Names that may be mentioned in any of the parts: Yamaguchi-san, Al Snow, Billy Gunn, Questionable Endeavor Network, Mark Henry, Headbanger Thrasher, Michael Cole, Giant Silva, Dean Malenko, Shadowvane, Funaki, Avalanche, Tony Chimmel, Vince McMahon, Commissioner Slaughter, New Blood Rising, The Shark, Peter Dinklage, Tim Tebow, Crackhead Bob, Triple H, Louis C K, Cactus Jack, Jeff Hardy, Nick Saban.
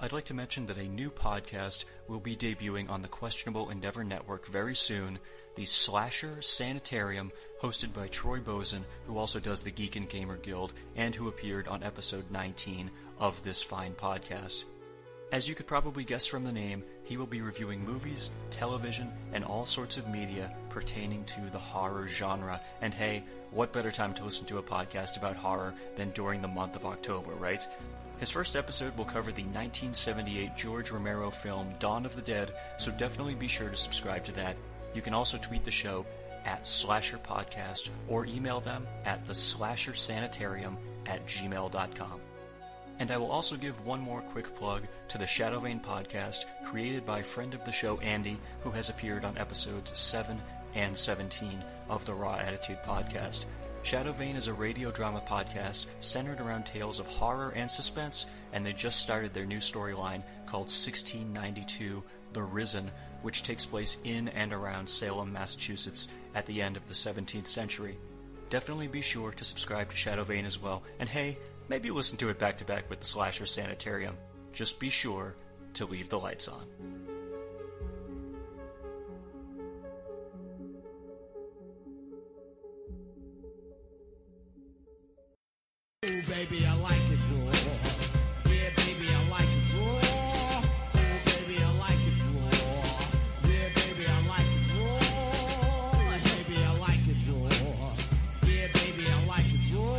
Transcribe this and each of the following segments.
I'd like to mention that a new podcast will be debuting on the Questionable Endeavor Network very soon, the Slasher Sanitarium, hosted by Troy Bozen, who also does the Geek and Gamer Guild, and who appeared on episode 19 of this fine podcast. As you could probably guess from the name, he will be reviewing movies, television, and all sorts of media pertaining to the horror genre. And hey, what better time to listen to a podcast about horror than during the month of October, right? His first episode will cover the 1978 George Romero film Dawn of the Dead, so definitely be sure to subscribe to that. You can also tweet the show at Slasher Podcast or email them at theslashersanitarium@gmail.com. And I will also give one more quick plug to the Shadowvane podcast, created by friend of the show Andy, who has appeared on episodes 7 and 17 of the Raw Attitude Podcast. Shadowvane is a radio drama podcast centered around tales of horror and suspense, and they just started their new storyline called 1692 The Risen, which takes place in and around Salem, Massachusetts at the end of the 17th century. Definitely be sure to subscribe to Shadowvane as well, and hey, maybe listen to it back-to-back with the Slasher Sanitarium. Just be sure to leave the lights on. Ooh, baby, I like it raw. Yeah, baby, I like it raw. Ooh, baby, I like it raw. Yeah, baby, I like it raw. Baby, I like it raw. Yeah, baby, I like it raw.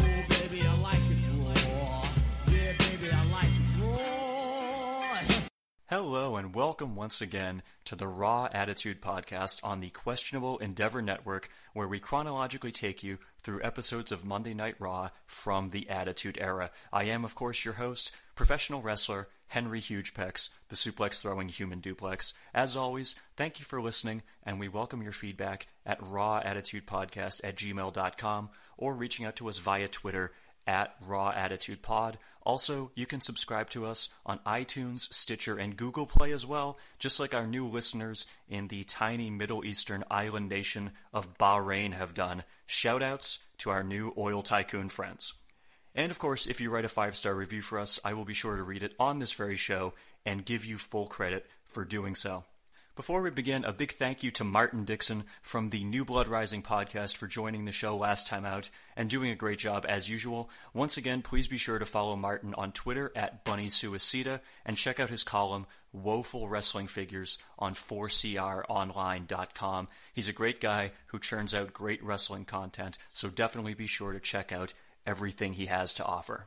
Ooh, baby, I like it raw. Yeah, baby, I like it raw. Hello and welcome once again to the Raw Attitude Podcast on the Questionable Endeavor Network, where we chronologically take you through episodes of Monday Night Raw from the Attitude Era. I am, of course, your host, professional wrestler Henry Hugepex, the suplex-throwing human duplex. As always, thank you for listening, and we welcome your feedback at rawattitudepodcast@gmail.com or reaching out to us via Twitter at rawattitudepod. Also, you can subscribe to us on iTunes, Stitcher, and Google Play as well, just like our new listeners in the tiny Middle Eastern island nation of Bahrain have done. Shoutouts to our new oil tycoon friends. And of course, if you write a 5-star review for us, I will be sure to read it on this very show and give you full credit for doing so. Before we begin, a big thank you to Martin Dixon from the New Blood Rising podcast for joining the show last time out and doing a great job as usual. Once again, please be sure to follow Martin on Twitter at Bunny Suicida and check out his column, Woeful Wrestling Figures, on 4CRonline.com. He's a great guy who churns out great wrestling content, so definitely be sure to check out everything he has to offer.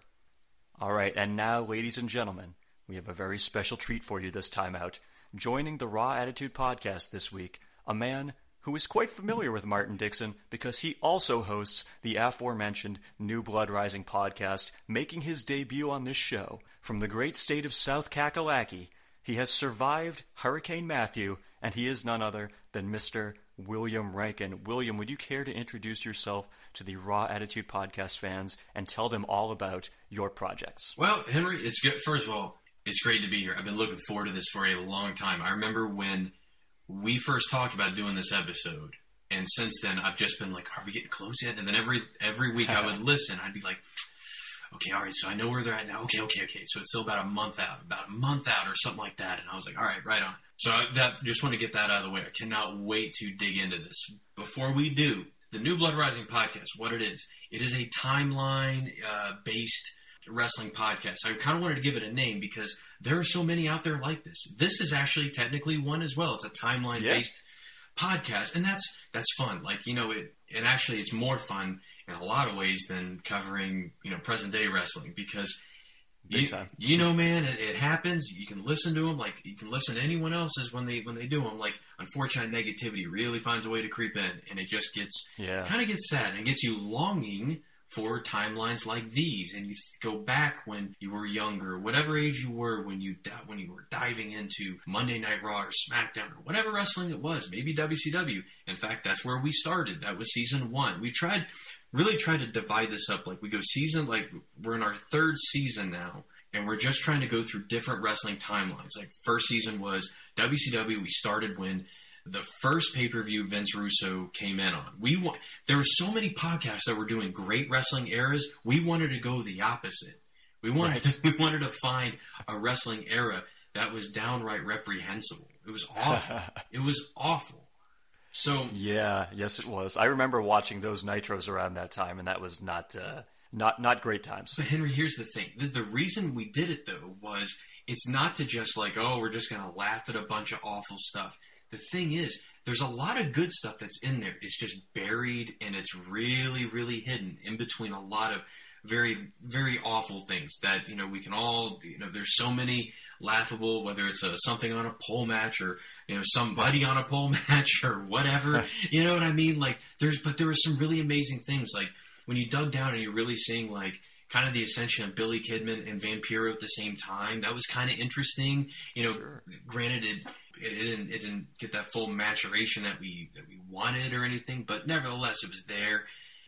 All right, and now, ladies and gentlemen, we have a very special treat for you this time out. Joining the Raw Attitude Podcast this week, a man who is quite familiar with Martin Dixon because he also hosts the aforementioned New Blood Rising podcast, making his debut on this show from the great state of South Kakalaki. He has survived Hurricane Matthew, and he is none other than Mr. William Rankin. William, would you care to introduce yourself to the Raw Attitude Podcast fans and tell them all about your projects? Well, Henry, it's good. First of all, it's great to be here. I've been looking forward to this for a long time. I remember when we first talked about doing this episode, and since then I've just been like, are we getting close yet? And then every week I would listen. I'd be like, okay, all right, so I know where they're at now. Okay. So it's still about a month out or something like that. And I was like, all right, right on. So just want to get that out of the way. I cannot wait to dig into this. Before we do, the New Blood Rising podcast, what it is a timeline-based wrestling podcast. I kind of wanted to give it a name because there are so many out there like this. This is actually technically one as well. It's a timeline-based podcast, and that's fun. Like, you know, and actually it's more fun in a lot of ways than covering, you know, present-day wrestling because, you know, man, it happens. You can listen to them. Like, you can listen to anyone else's when they do them. Like, unfortunate negativity really finds a way to creep in, and it just gets kind of gets sad and gets you longing for timelines like these, and you go back when you were younger, whatever age you were when you were diving into Monday Night Raw or SmackDown or whatever wrestling it was, maybe WCW. In fact, that's where we started. That was season 1. We tried to divide this up. Like, we go season, like we're in our 3rd season now, and we're just trying to go through different wrestling timelines. Like, first season was WCW. We started when the first pay-per-view Vince Russo came in on. There were so many podcasts that were doing great wrestling eras. We wanted to go the opposite. We wanted to find a wrestling era that was downright reprehensible. It was awful. It was awful. So yeah, yes, it was. I remember watching those Nitros around that time, and that was not great times. But Henry, here's the thing: the reason we did it though was it's not to just like, oh, we're just gonna laugh at a bunch of awful stuff. The thing is, there's a lot of good stuff that's in there. It's just buried and it's really, really hidden in between a lot of very, very awful things that, you know, we can all, you know, there's so many laughable, whether it's something on a pole match or, you know, somebody on a pole match or whatever, you know what I mean? Like there were some really amazing things. Like when you dug down and you're really seeing like kind of the ascension of Billy Kidman and Vampiro at the same time, that was kind of interesting, you know, sure. Granted it didn't get that full maturation that we wanted or anything, but nevertheless, it was there.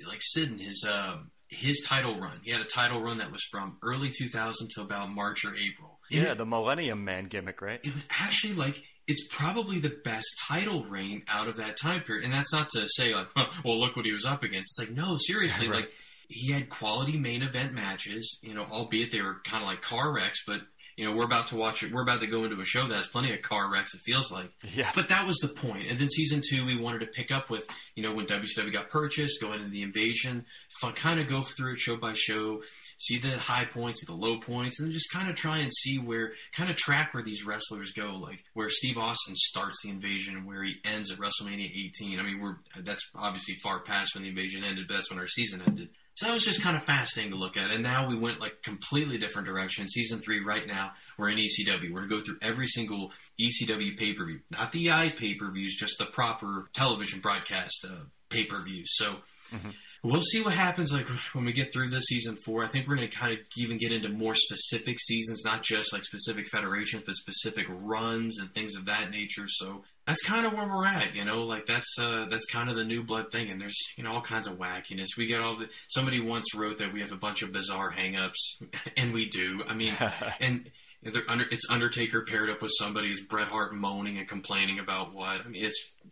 Like Sid and his title run. He had a title run that was from early 2000 to about March or April. Yeah, the Millennium Man gimmick, right? It was actually like, it's probably the best title reign out of that time period. And that's not to say like, well, look what he was up against. It's like, no, seriously, right. Like he had quality main event matches, you know, albeit they were kind of like car wrecks, but you know, we're about to watch it. We're about to go into a show that has plenty of car wrecks, it feels like. Yeah. But that was the point. And then season 2, we wanted to pick up with, you know, when WCW got purchased, go into the invasion, kind of go through it show by show, see the high points, see the low points, and then just kind of try and see where, kind of track where these wrestlers go, like where Steve Austin starts the invasion and where he ends at WrestleMania 18. I mean, that's obviously far past when the invasion ended, but that's when our season ended. So that was just kind of fascinating to look at. And now we went like completely different direction. Season 3 right now, we're in ECW. We're going to go through every single ECW pay-per-view. Not the pay-per-views, just the proper television broadcast pay-per-views. So we'll see what happens like when we get through this season 4. I think we're going to kind of even get into more specific seasons, not just like specific federations, but specific runs and things of that nature. So that's kind of where we're at, you know, like that's kind of the New Blood thing. And there's, you know, all kinds of wackiness. We get somebody once wrote that we have a bunch of bizarre hangups, and we do. I mean, and it's Undertaker paired up with somebody. It's Bret Hart moaning and complaining about what, I mean,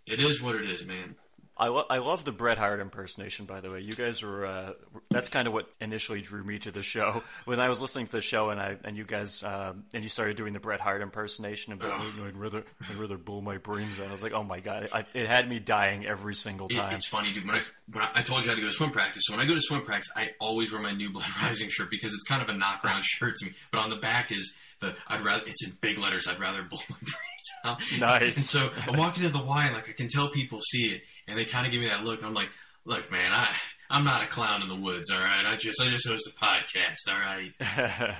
it is what it is, man. I love the Bret Hart impersonation, by the way. You guys were that's kind of what initially drew me to the show. When I was listening to the show and you guys and you started doing the Bret Hart impersonation and I'd rather blow my brains out. I was like, oh my god, it had me dying every single time. It's funny, dude. When I told you I had to go to swim practice, so when I go to swim practice, I always wear my New Blood Rising shirt because it's kind of a knock-around shirt to me. But on the back is it's in big letters. I'd rather blow my brains out. Nice. And so I walk into the Y and like I can tell people see it. And they kind of give me that look. I'm like, look, man, I'm not a clown in the woods, all right? I just host a podcast, all right?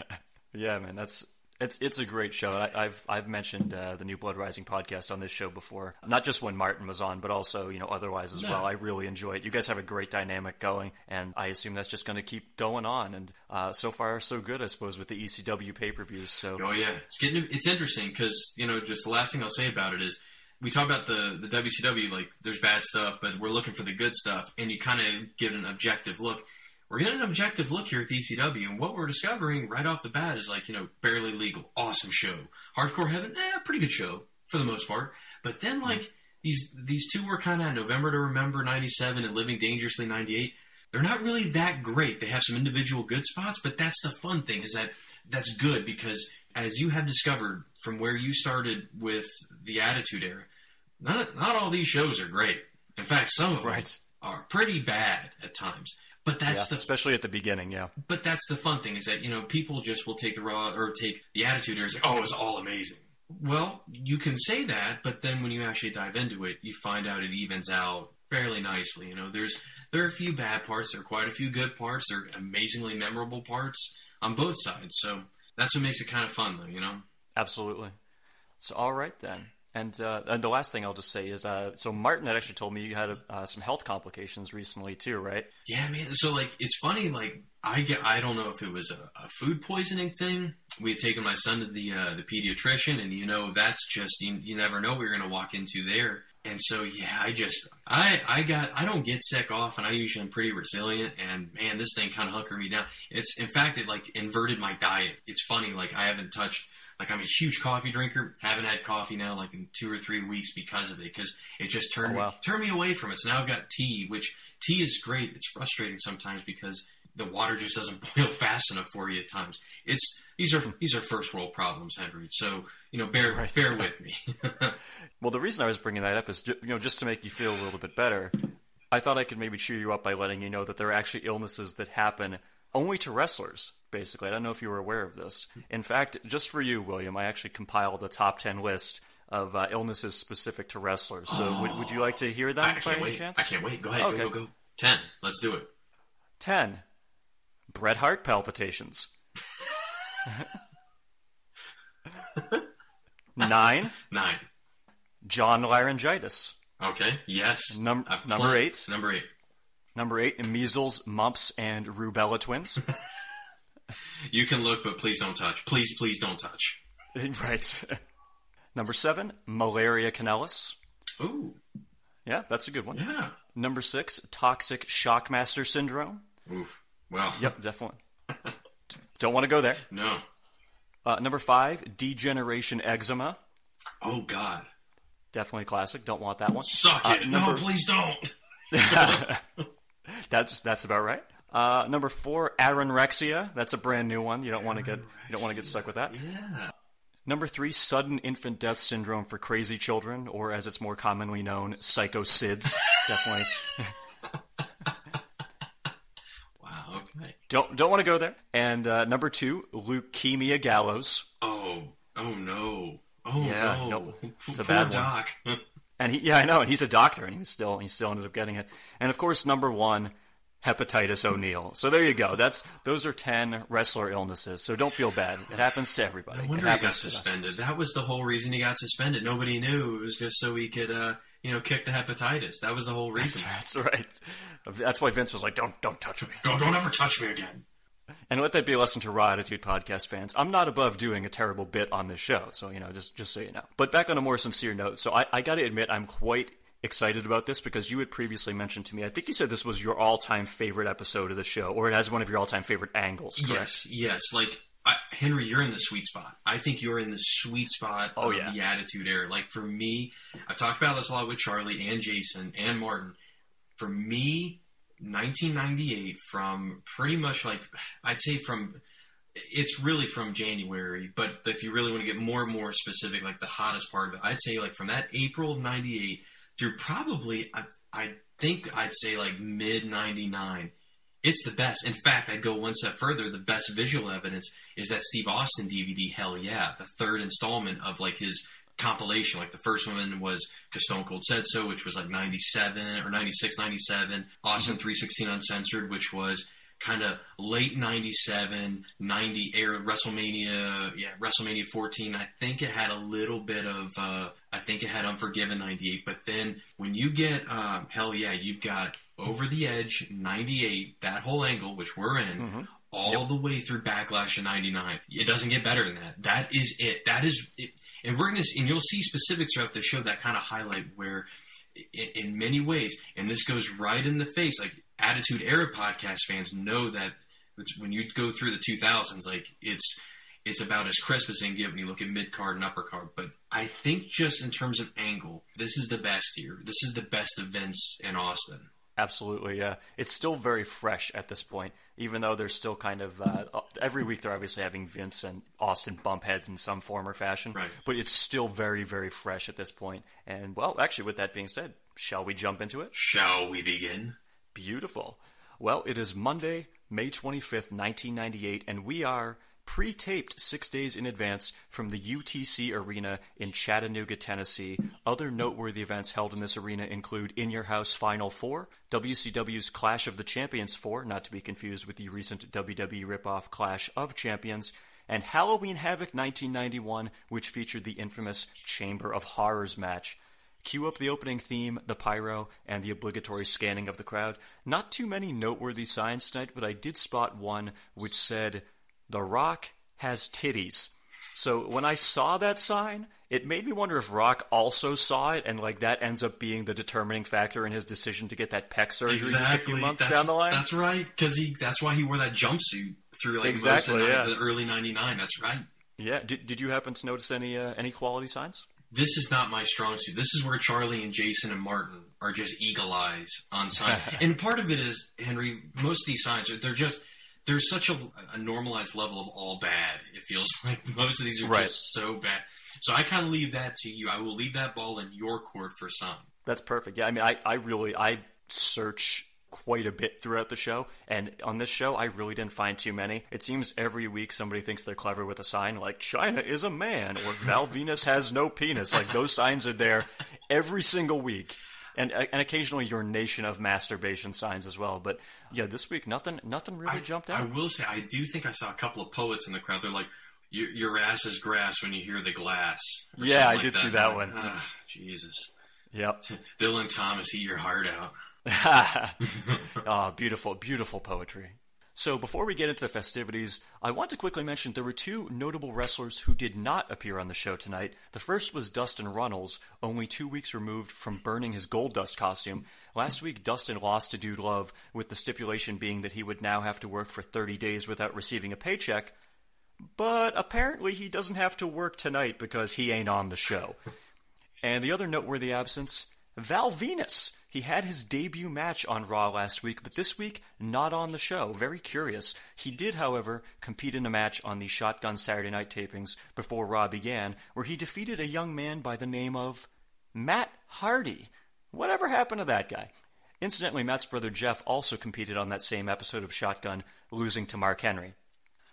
Yeah, man, it's a great show. I've mentioned the New Blood Rising podcast on this show before, not just when Martin was on, but also, you know, otherwise as well. I really enjoy it. You guys have a great dynamic going, and I assume that's just going to keep going on. And so far, so good, I suppose, with the ECW pay-per-views. So. Oh, yeah. It's interesting because, you know, just the last thing I'll say about it is, we talk about the WCW, like there's bad stuff, but we're looking for the good stuff. And you kind of get an objective look. We're getting an objective look here at ECW. And what we're discovering right off the bat is like, you know, Barely Legal, awesome show. Hardcore Heaven, pretty good show for the most part. But then like these two were kind of November to Remember, 97, and Living Dangerously, 98. They're not really that great. They have some individual good spots, but that's the fun thing is that's good because as you have discovered from where you started with the Attitude Era, not all these shows are great. In fact, some of them are pretty bad at times. But that's especially at the beginning, yeah. But that's the fun thing is that, you know, people just will take the Raw or take the Attitude Era and say, oh, it's all amazing. Well, you can say that, but then when you actually dive into it, you find out it evens out fairly nicely. You know, there are a few bad parts, there are quite a few good parts, there are amazingly memorable parts on both sides. So that's what makes it kind of fun, though, you know? Absolutely. So, all right, then. And the last thing I'll just say is, so Martin had actually told me you had some health complications recently, too, right? Yeah, man. So, like, it's funny, like, I don't know if it was a food poisoning thing. We had taken my son to the pediatrician, and, you know, that's just, you never know what you're going to walk into there. And so, yeah, I don't get sick often. I usually am pretty resilient, and man, this thing kind of hunkered me down. In fact, it like inverted my diet. It's funny, like I haven't touched, like I'm a huge coffee drinker. Haven't had coffee now like in 2 or 3 weeks because of it, because it just turned me away from it. So now I've got tea, which tea is great. It's frustrating sometimes because the water just doesn't boil fast enough for you at times. It's these are first world problems, Henry. So, you know, bear with me. Well, the reason I was bringing that up is, you know, just to make you feel a little bit better. I thought I could maybe cheer you up by letting you know that there are actually illnesses that happen only to wrestlers, basically. I don't know if you were aware of this. In fact, just for you, William, I actually compiled a top 10 list of illnesses specific to wrestlers. So would you like to hear that by any chance? I can't wait. Go ahead. Okay. Go. 10. Let's do it. 10. Bret Hart palpitations. 9. John laryngitis. Okay. Yes. Number eight. Measles, mumps, and rubella twins. You can look, but please don't touch. Please don't touch. Right. Number 7, malaria canalis. Ooh. Yeah, that's a good one. Yeah. Number 6, toxic shockmaster syndrome. Oof. Wow. Yep, definitely. Don't want to go there. No. Number 5, degeneration eczema. Oh, God. Definitely classic. Don't want that one. Suck it. No, please don't. That's about right. Number 4, anorexia. That's a brand new one. You don't want to get stuck with that. Yeah. Number 3, sudden infant death syndrome for crazy children, or as it's more commonly known, psycho-sids. Definitely. Wow. Okay. Don't want to go there. And number 2, leukemia gallows. Oh no. Oh yeah, no. It's a bad doc. One. And I know, and he's a doctor, and he still ended up getting it. And of course, number 1, hepatitis O'Neal. So there you go. Those are 10 wrestler illnesses. So don't feel bad. It happens to everybody. No wonder he got suspended. That was the whole reason he got suspended. Nobody knew. It was just so he could, kick the hepatitis. That was the whole reason. That's right. That's why Vince was like, "Don't touch me. Don't ever touch me again." And let that be a lesson to Raw Attitude Podcast fans. I'm not above doing a terrible bit on this show, so, you know, just so you know. But back on a more sincere note, so I got to admit I'm quite excited about this because you had previously mentioned to me, I think you said this was your all-time favorite episode of the show, or it has one of your all-time favorite angles, correct? Yes. Like, Henry, you're in the sweet spot. I think you're in the sweet spot of the Attitude Era. Like, for me, I've talked about this a lot with Charlie and Jason and Martin. For me, 1998 from pretty much like, I'd say from January, but if you really want to get more and more specific, like the hottest part of it, I'd say like from that April of 98 through probably, I think I'd say like mid 99, it's the best. In fact, I'd go one step further. The best visual evidence is that Steve Austin DVD, Hell Yeah, the third installment of like his compilation. Like the first one was because Stone Cold Said So, which was like 97 or 96, 97. Austin 316 Uncensored, which was kind of late 97, 90 era WrestleMania. Yeah, WrestleMania 14. I think it had a little bit of, I think it had Unforgiven 98. But then when you get Hell Yeah, you've got Over the Edge 98, that whole angle, which we're in. Mm-hmm. All the way through Backlash in 99. It doesn't get better than that. That is it. That is it. And we're going to, and you'll see specifics throughout the show that kind of highlight where, in many ways, and this goes right in the face. Like Attitude Era podcast fans know that when you go through the 2000s, like it's about as crisp as they can get when you look at mid card and upper card. But I think just in terms of angle, this is the best here. This is the best of Vince and Austin. Absolutely, yeah. It's still very fresh at this point, even though they're still kind of every week they're obviously having Vince and Austin bump heads in some form or fashion. Right. But it's still very, very fresh at this point. And, well, actually, with that being said, shall we jump into it? Shall we begin? Beautiful. Well, it is Monday, May 25th, 1998, and we are pre-taped 6 days in advance from the UTC Arena in Chattanooga, Tennessee. Other noteworthy events held in this arena include In Your House Final Four, WCW's Clash of the Champions 4, not to be confused with the recent WWE ripoff Clash of Champions, and Halloween Havoc 1991, which featured the infamous Chamber of Horrors match. Cue up the opening theme, the pyro, and the obligatory scanning of the crowd. Not too many noteworthy signs tonight, but I did spot one which said, "The Rock has titties." So when I saw that sign, it made me wonder if Rock also saw it, and like that ends up being the determining factor in his decision to get that pec surgery just a few months down the line. That's right, because that's why he wore that jumpsuit through like the early 99. That's right. Yeah. Did you happen to notice any quality signs? This is not my strong suit. This is where Charlie and Jason and Martin are just eagle eyes on signs. And part of it is, Henry, most of these signs, they're just, there's such a normalized level of all bad. It feels like most of these are just so bad. So I kind of leave that to you. I will leave that ball in your court for sign. That's perfect. Yeah, I mean, I really search quite a bit throughout the show, and on this show I really didn't find too many. It seems every week somebody thinks they're clever with a sign like China is a man or Val Venus has no penis. Like, those signs are there every single week, and occasionally your nation of masturbation signs as well. But yeah, this week nothing really jumped out. I will say, I do think I saw a couple of poets in the crowd. They're like, your ass is grass when you hear the glass. Yeah, I did see that one. Oh, Jesus. Yep. Dylan Thomas, eat your heart out. Oh, beautiful, beautiful poetry. So before we get into the festivities, I want to quickly mention there were two notable wrestlers who did not appear on the show tonight. The first was Dustin Runnels, only 2 weeks removed from burning his Gold Dust costume. Last week, Dustin lost to Dude Love, with the stipulation being that he would now have to work for 30 days without receiving a paycheck. But apparently he doesn't have to work tonight because he ain't on the show. And the other noteworthy absence, Val Venus. He had his debut match on Raw last week, but this week, not on the show. Very curious. He did, however, compete in a match on the Shotgun Saturday Night tapings before Raw began, where he defeated a young man by the name of Matt Hardy. Whatever happened to that guy? Incidentally, Matt's brother Jeff also competed on that same episode of Shotgun, losing to Mark Henry.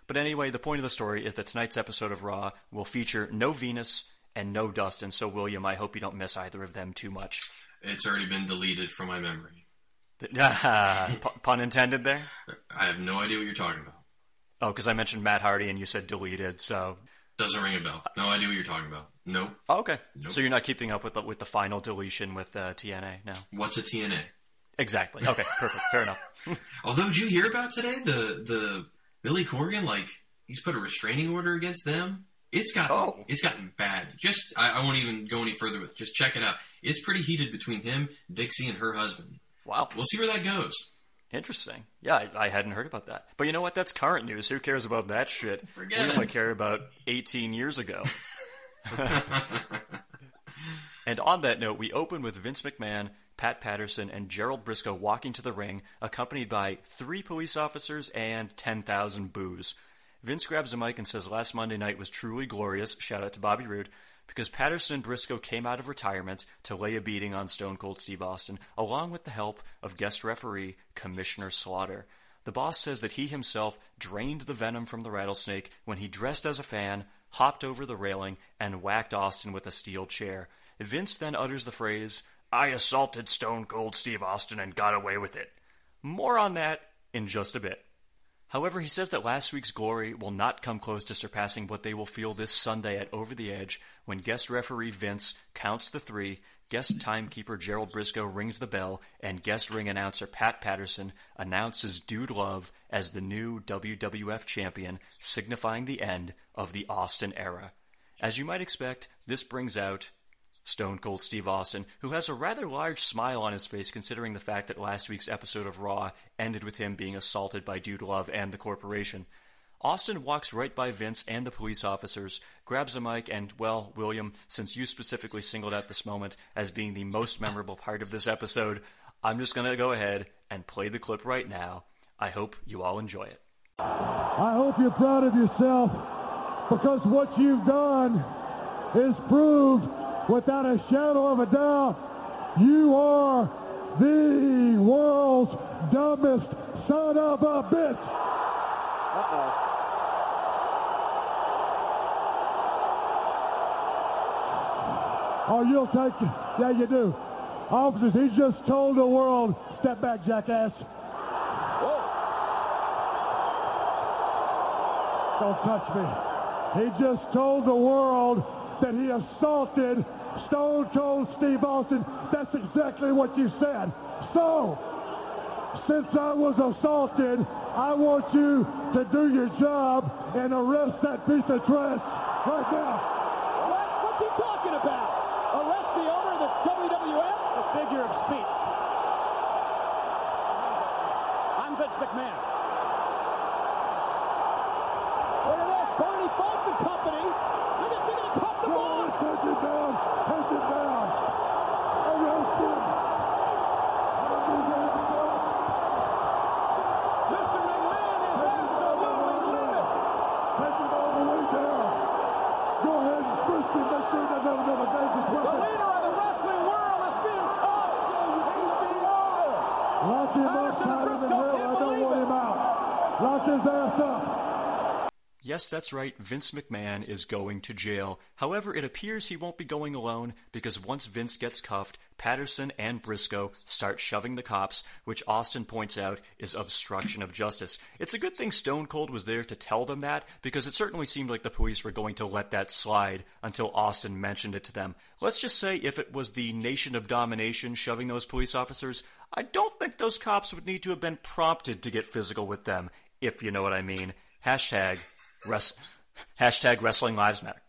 But anyway, the point of the story is that tonight's episode of Raw will feature no Venus and no Dustin, so William, I hope you don't miss either of them too much. It's already been deleted from my memory. Pun intended there? I have no idea what you're talking about. Oh, because I mentioned Matt Hardy and you said deleted, so... Doesn't ring a bell. No idea what you're talking about. Nope. Oh, okay. Nope. So you're not keeping up with the final deletion with TNA now? What's a TNA? Exactly. Okay, perfect. Fair enough. Although, did you hear about today? The Billy Corgan, like, he's put a restraining order against them. It's gotten bad. Just, I won't even go any further with it. Just check it out. It's pretty heated between him, Dixie, and her husband. Wow. We'll see where that goes. Interesting. Yeah, I hadn't heard about that. But you know what? That's current news. Who cares about that shit? Forget it. We only care about 18 years ago. And on that note, we open with Vince McMahon, Pat Patterson, and Gerald Briscoe walking to the ring, accompanied by 3 police officers and 10,000 boos. Vince grabs a mic and says last Monday night was truly glorious, shout out to Bobby Roode, because Patterson and Briscoe came out of retirement to lay a beating on Stone Cold Steve Austin, along with the help of guest referee Commissioner Slaughter. The boss says that he himself drained the venom from the rattlesnake when he dressed as a fan, hopped over the railing, and whacked Austin with a steel chair. Vince then utters the phrase, "I assaulted Stone Cold Steve Austin and got away with it." More on that in just a bit. However, he says that last week's glory will not come close to surpassing what they will feel this Sunday at Over the Edge when guest referee Vince counts the 3, guest timekeeper Gerald Briscoe rings the bell, and guest ring announcer Pat Patterson announces Dude Love as the new WWF champion, signifying the end of the Austin era. As you might expect, this brings out Stone Cold Steve Austin, who has a rather large smile on his face considering the fact that last week's episode of Raw ended with him being assaulted by Dude Love and the corporation. Austin walks right by Vince and the police officers, grabs a mic, and, well, William, since you specifically singled out this moment as being the most memorable part of this episode, I'm just going to go ahead and play the clip right now. I hope you all enjoy it. I hope you're proud of yourself, because what you've done is proved without a shadow of a doubt, you are the world's dumbest son of a bitch. Uh-oh. Oh, you'll take it. Yeah, you do. Officers, he just told the world, step back, jackass. Whoa. Don't touch me. He just told the world that he assaulted Stone Cold Steve Austin. That's exactly what you said. So, since I was assaulted, I want you to do your job and arrest that piece of trash right now. What are you talking about? Arrest the owner of the WWF? The figure of speech. I'm Vince McMahon. Look at this, Barney Funkin' Company. Take it down! Arrest him! Lock him up, Patterson, I don't want him out. Lock his ass up. Yes, that's right, Vince McMahon is going to jail. However, it appears he won't be going alone, because once Vince gets cuffed, Patterson and Briscoe start shoving the cops, which Austin points out is obstruction of justice. It's a good thing Stone Cold was there to tell them that, because it certainly seemed like the police were going to let that slide until Austin mentioned it to them. Let's just say if it was the Nation of Domination shoving those police officers, I don't think those cops would need to have been prompted to get physical with them, if you know what I mean. Hashtag Wrestling Lives Matter.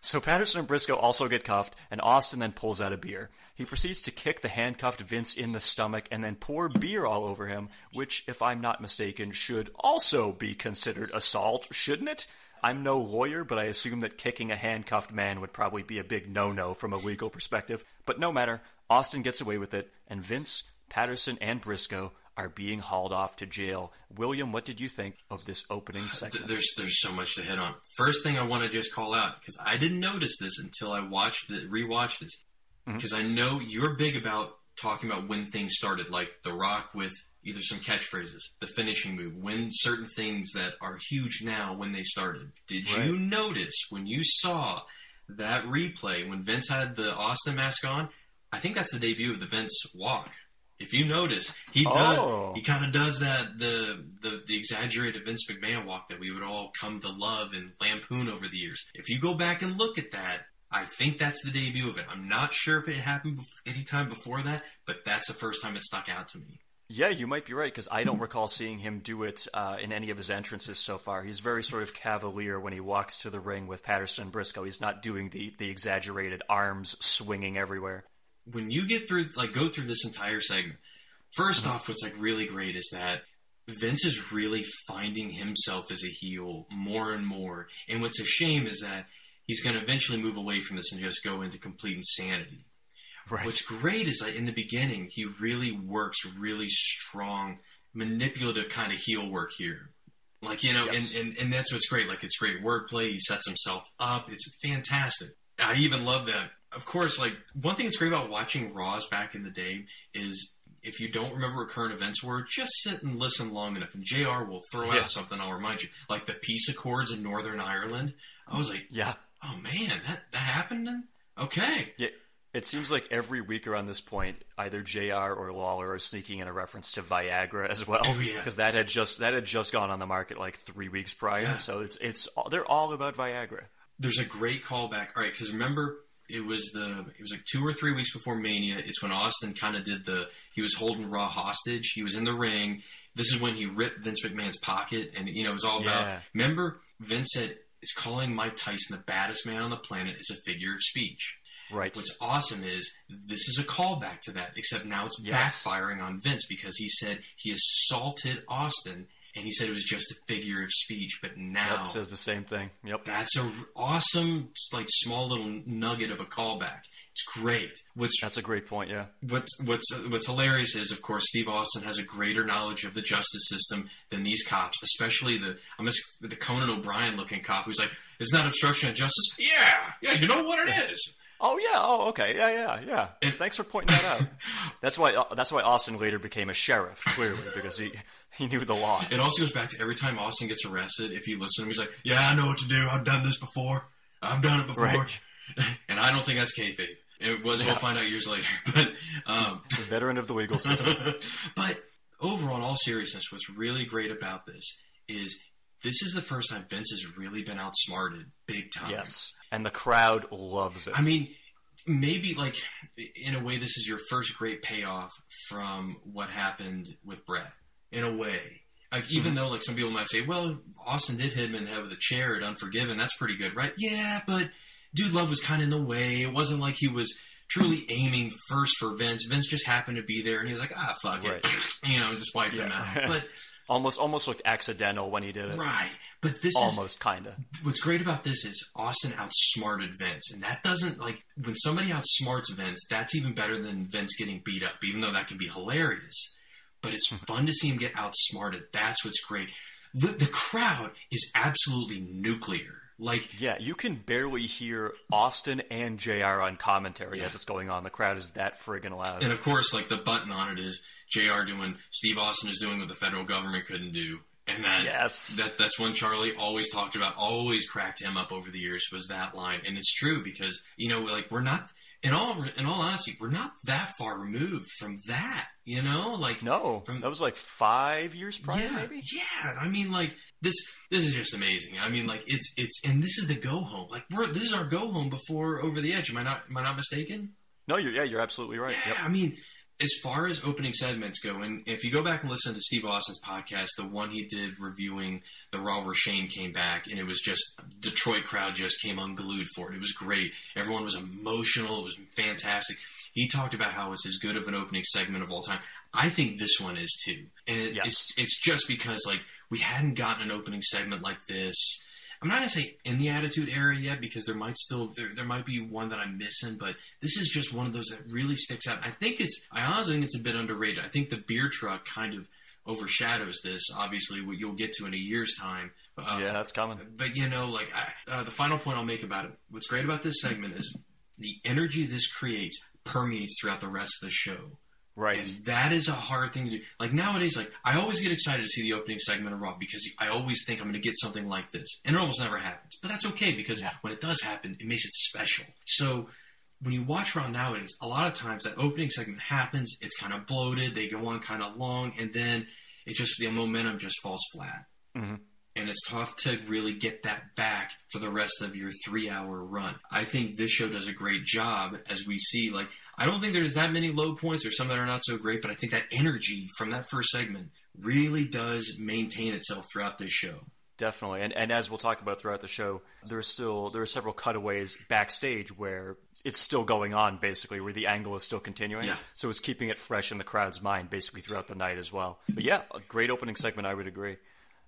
So Patterson and Briscoe also get cuffed, and Austin then pulls out a beer. He proceeds to kick the handcuffed Vince in the stomach and then pour beer all over him, which, if I'm not mistaken, should also be considered assault, shouldn't it? I'm no lawyer, but I assume that kicking a handcuffed man would probably be a big no-no from a legal perspective. But no matter, Austin gets away with it, and Vince, Patterson, and Briscoe are being hauled off to jail. William, what did you think of this opening segment? There's so much to hit on. First thing I want to just call out, because I didn't notice this until I rewatched this, because I know you're big about talking about when things started, like The Rock with either some catchphrases, the finishing move, when certain things that are huge now, when they started. Did you notice when you saw that replay, when Vince had the Austin mask on, I think that's the debut of the Vince walk. If you notice, he kind of does that the exaggerated Vince McMahon walk that we would all come to love and lampoon over the years. If you go back and look at that, I think that's the debut of it. I'm not sure if it happened any time before that, but that's the first time it stuck out to me. Yeah, you might be right, because I don't recall seeing him do it in any of his entrances so far. He's very sort of cavalier when he walks to the ring with Patterson and Briscoe. He's not doing the exaggerated arms swinging everywhere. When you get through, go through this entire segment, first off, what's really great is that Vince is really finding himself as a heel more and more. And what's a shame is that he's going to eventually move away from this and just go into complete insanity. Right. What's great is that in the beginning, he really works really strong, manipulative kind of heel work here. Yes. and that's what's great. It's great wordplay. He sets himself up. It's fantastic. I even love that. Of course, one thing that's great about watching Raws back in the day is if you don't remember what current events were, just sit and listen long enough, and JR will throw out something, I'll remind you. Like the peace accords in Northern Ireland. I was like, oh man, that happened then? Okay. Yeah. It seems like every week around this point, either JR or Lawler are sneaking in a reference to Viagra as well, because that had just gone on the market 3 weeks prior. Yeah. So it's they're all about Viagra. There's a great callback. All right, because remember, it was 2 or 3 weeks before Mania. It's when Austin kind of did he was holding Raw hostage. He was in the ring. This is when he ripped Vince McMahon's pocket, and it was all about. Remember, Vince said, "Is calling Mike Tyson the baddest man on the planet is a figure of speech." Right. What's awesome is this is a callback to that, except now it's backfiring on Vince, because he said he assaulted Austin, and he said it was just a figure of speech, but now... Yep, says the same thing. Yep. That's an awesome, small little nugget of a callback. It's great. That's a great point, yeah. What's hilarious is, of course, Steve Austin has a greater knowledge of the justice system than these cops, especially the Conan O'Brien-looking cop who's like, isn't that obstruction of justice? Yeah, you know what it is. Oh, yeah. Oh, okay. Yeah. And thanks for pointing that out. That's why Austin later became a sheriff, clearly, because he knew the law. It also goes back to every time Austin gets arrested, if you listen to him, he's like, yeah, I know what to do. I've done this before. I've done it before. Right. And I don't think that's kayfabe. It was, we'll find out years later. But he's a veteran of the legal system. But overall, in all seriousness, what's really great about this is this is the first time Vince has really been outsmarted big time. Yes. And the crowd loves it. I mean, maybe in a way, this is your first great payoff from what happened with Bret. In a way, even though some people might say, "Well, Austin did hit him in the head with a chair at Unforgiven. That's pretty good, right?" Yeah, but Dude Love was kind of in the way. It wasn't like he was truly aiming first for Vince. Vince just happened to be there, and he was like, "Ah, fuck it," just wiped him out. But almost looked accidental when he did it. Right. But this almost kind of. What's great about this is Austin outsmarted Vince, and that doesn't when somebody outsmarts Vince, that's even better than Vince getting beat up, even though that can be hilarious. But it's fun to see him get outsmarted. That's what's great. The crowd is absolutely nuclear. Like, yeah, you can barely hear Austin and JR on commentary as it's going on. The crowd is that friggin' loud. And of course, like, the button on it is JR doing, Steve Austin is doing what the federal government couldn't do. And that, that's one Charlie always talked about, always cracked him up over the years, was that line. And it's true because, you know, like, we're not, in all honesty, we're not that far removed from that, you know? Like, no, that was like 5 years prior, maybe? Yeah, I mean, like, this is just amazing. I mean, like, it's and this is the go home. Like, this is our go home before Over the Edge. Am I not mistaken? No, you're absolutely right. Yeah, yep. I mean, as far as opening segments go, and if you go back and listen to Steve Austin's podcast, the one he did reviewing the Raw where Shane came back, and it was just Detroit crowd just came unglued for it. It was great. Everyone was emotional. It was fantastic. He talked about how it's as good of an opening segment of all time. I think this one is too. And it's just because, like, we hadn't gotten an opening segment like this. I'm not going to say in the Attitude Era yet because there might be one that I'm missing, but this is just one of those that really sticks out. I honestly think it's a bit underrated. I think the beer truck kind of overshadows this, obviously, what you'll get to in a year's time. Yeah, that's coming. But, you know, like, the final point I'll make about it, what's great about this segment is the energy this creates permeates throughout the rest of the show. Right. And that is a hard thing to do. Like, nowadays, like, I always get excited to see the opening segment of Raw because I always think I'm going to get something like this. And it almost never happens. But that's okay because when it does happen, it makes it special. So when you watch Raw nowadays, a lot of times that opening segment happens. It's kind of bloated. They go on kind of long. And then the momentum just falls flat. Mm-hmm. And it's tough to really get that back for the rest of your 3-hour run. I think this show does a great job, as we see. Like, I don't think there's that many low points. There's some that are not so great, but I think that energy from that first segment really does maintain itself throughout this show. Definitely. And as we'll talk about throughout the show, there are several cutaways backstage where it's still going on, basically, where the angle is still continuing. Yeah. So it's keeping it fresh in the crowd's mind, basically, throughout the night as well. But yeah, a great opening segment, I would agree.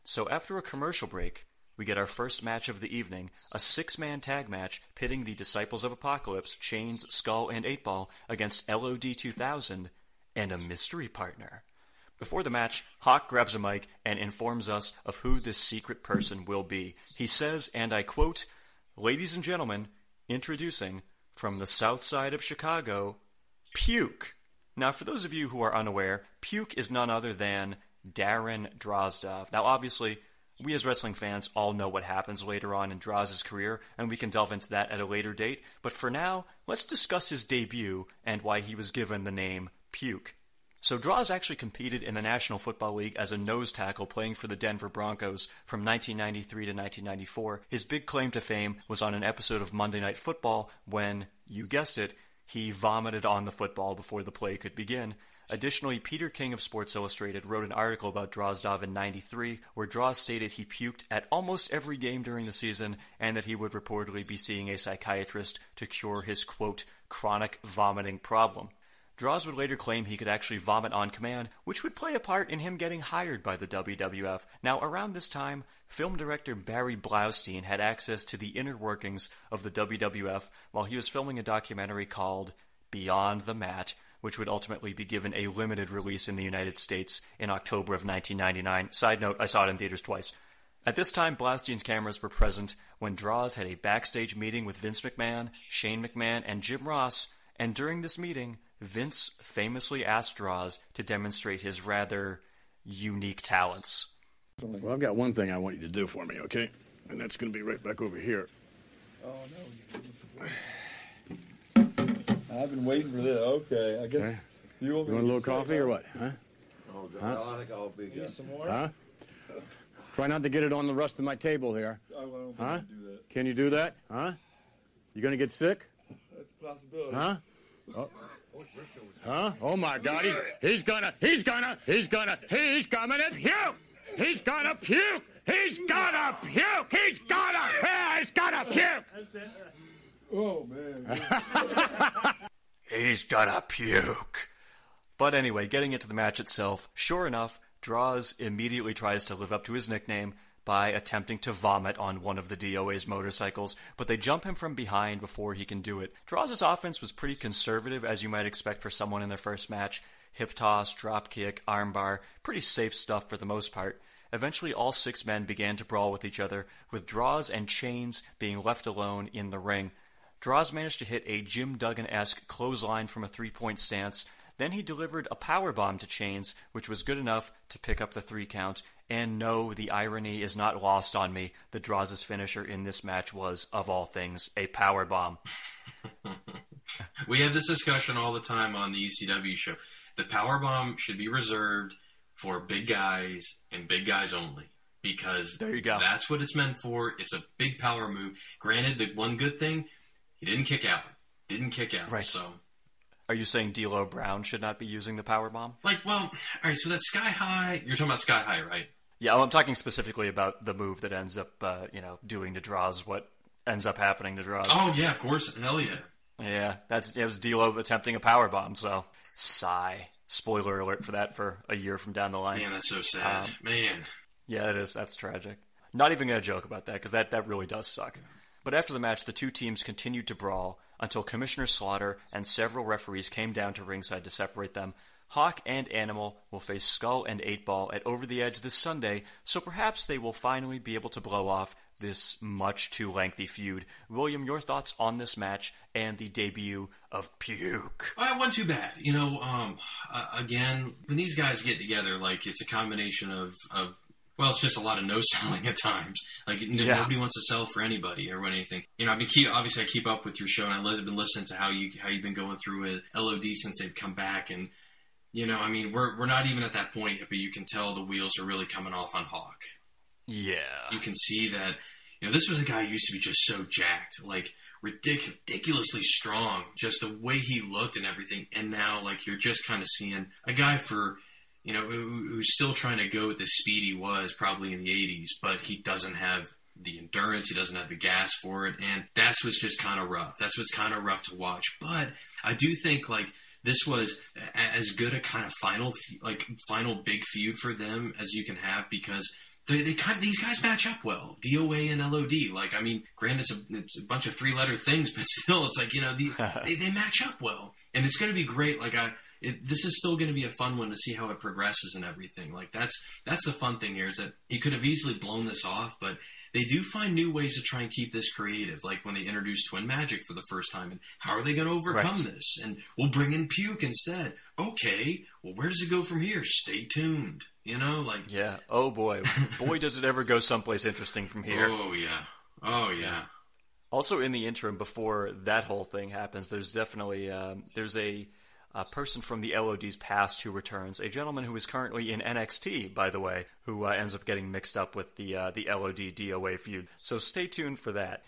So after a commercial break, we get our first match of the evening, a 6-man tag match pitting the Disciples of Apocalypse, Chains, Skull, and 8-Ball against LOD 2000 and a mystery partner. Before the match, Hawk grabs a mic and informs us of who this secret person will be. He says, and I quote, "Ladies and gentlemen, introducing, from the south side of Chicago, Puke." Now, for those of you who are unaware, Puke is none other than Darren Drozdov. Now, obviously, we as wrestling fans all know what happens later on in Droz's career, and we can delve into that at a later date. But for now, let's discuss his debut and why he was given the name Puke. So Droz actually competed in the National Football League as a nose tackle playing for the Denver Broncos from 1993 to 1994. His big claim to fame was on an episode of Monday Night Football when, you guessed it, he vomited on the football before the play could begin. Additionally, Peter King of Sports Illustrated wrote an article about Drozdov in 93 where Droz stated he puked at almost every game during the season and that he would reportedly be seeing a psychiatrist to cure his, quote, chronic vomiting problem. Droz would later claim he could actually vomit on command, which would play a part in him getting hired by the WWF. Now, around this time, film director Barry Blaustein had access to the inner workings of the WWF while he was filming a documentary called Beyond the Mat, which would ultimately be given a limited release in the United States in October of 1999. Side note, I saw it in theaters twice. At this time, Blaustein's cameras were present when Droz had a backstage meeting with Vince McMahon, Shane McMahon, and Jim Ross, and during this meeting, Vince famously asked Droz to demonstrate his rather unique talents. Well, I've got one thing I want you to do for me, okay? And that's going to be right back over here. Oh, no. I've been waiting for this. Okay, I guess. Okay. You want a little coffee or what? Huh? Oh, God. Huh? I think I'll be good. Some more? Huh? Try not to get it on the rest of my table here. I don't want to do that. Can you do that? Huh? You going to get sick? That's a possibility. Huh? Oh. Huh? Oh, my God. He's coming to puke! He's going to puke! He's going to puke! He's going to puke! That's it. Oh, man. He's gonna puke. But anyway, getting into the match itself, sure enough, Droz immediately tries to live up to his nickname by attempting to vomit on one of the DOA's motorcycles, but they jump him from behind before he can do it. Droz's offense was pretty conservative, as you might expect for someone in their first match. Hip toss, drop kick, armbar, pretty safe stuff for the most part. Eventually, all six men began to brawl with each other, with Droz and Chains being left alone in the ring. Droz managed to hit a Jim Duggan-esque clothesline from a three-point stance. Then he delivered a powerbomb to Chains, which was good enough to pick up the three count. And no, the irony is not lost on me that Droz's finisher in this match was, of all things, a powerbomb. We have this discussion all the time on the ECW show. The powerbomb should be reserved for big guys and big guys only. Because there you go. That's what it's meant for. It's a big power move. Granted, the one good thing, he didn't kick out. Right. So. Are you saying D'Lo Brown should not be using the powerbomb? Like, well, all right, so that's Sky High. You're talking about Sky High, right? Yeah, well, I'm talking specifically about the move that ends up, doing to Droz what ends up happening to Droz. Oh, yeah, of course. Hell yeah. Yeah, it was D'Lo attempting a powerbomb, so sigh. Spoiler alert for that for a year from down the line. Man, that's so sad. Yeah, it is. That's tragic. Not even going to joke about that, because that really does suck. But after the match, the two teams continued to brawl, until Commissioner Slaughter and several referees came down to ringside to separate them. Hawk and Animal will face Skull and 8-Ball at Over the Edge this Sunday, so perhaps they will finally be able to blow off this much too lengthy feud. William, your thoughts on this match and the debut of Puke? Well, it wasn't too bad. You know, again, when these guys get together, like, it's a combination of well, it's just a lot of no-selling at times. Like, nobody wants to sell for anybody or anything. You know, I mean, obviously I keep up with your show, and I've been listening to how you've been going through it, LOD since they've come back. And, you know, I mean, we're not even at that point, but you can tell the wheels are really coming off on Hawk. Yeah. You can see that, you know, this was a guy who used to be just so jacked, like ridiculously strong, just the way he looked and everything. And now, like, you're just kind of seeing a guy for... you know, who's still trying to go at the speed he was probably in the 80s, but he doesn't have the endurance, he doesn't have the gas for it, and that's what's just kind of rough. That's what's kind of rough to watch. But I do think, like, this was as good a kind of final big feud for them as you can have, because they kind of, these guys match up well, DOA and LOD. Like, I mean, granted, it's a bunch of three-letter things, but still, it's like, you know, they match up well. And it's going to be great. Like, this is still going to be a fun one to see how it progresses and everything. Like, that's the fun thing here, is that he could have easily blown this off, but they do find new ways to try and keep this creative. Like when they introduced Twin Magic for the first time, and how are they going to overcome this? And we'll bring in Puke instead. Okay, well, where does it go from here? Stay tuned. You know, like, yeah. Oh boy, does it ever go someplace interesting from here? Oh yeah. Also, in the interim, before that whole thing happens, there's definitely a person from the LOD's past who returns, a gentleman who is currently in NXT, by the way, who ends up getting mixed up with the LOD-DOA feud. So stay tuned for that.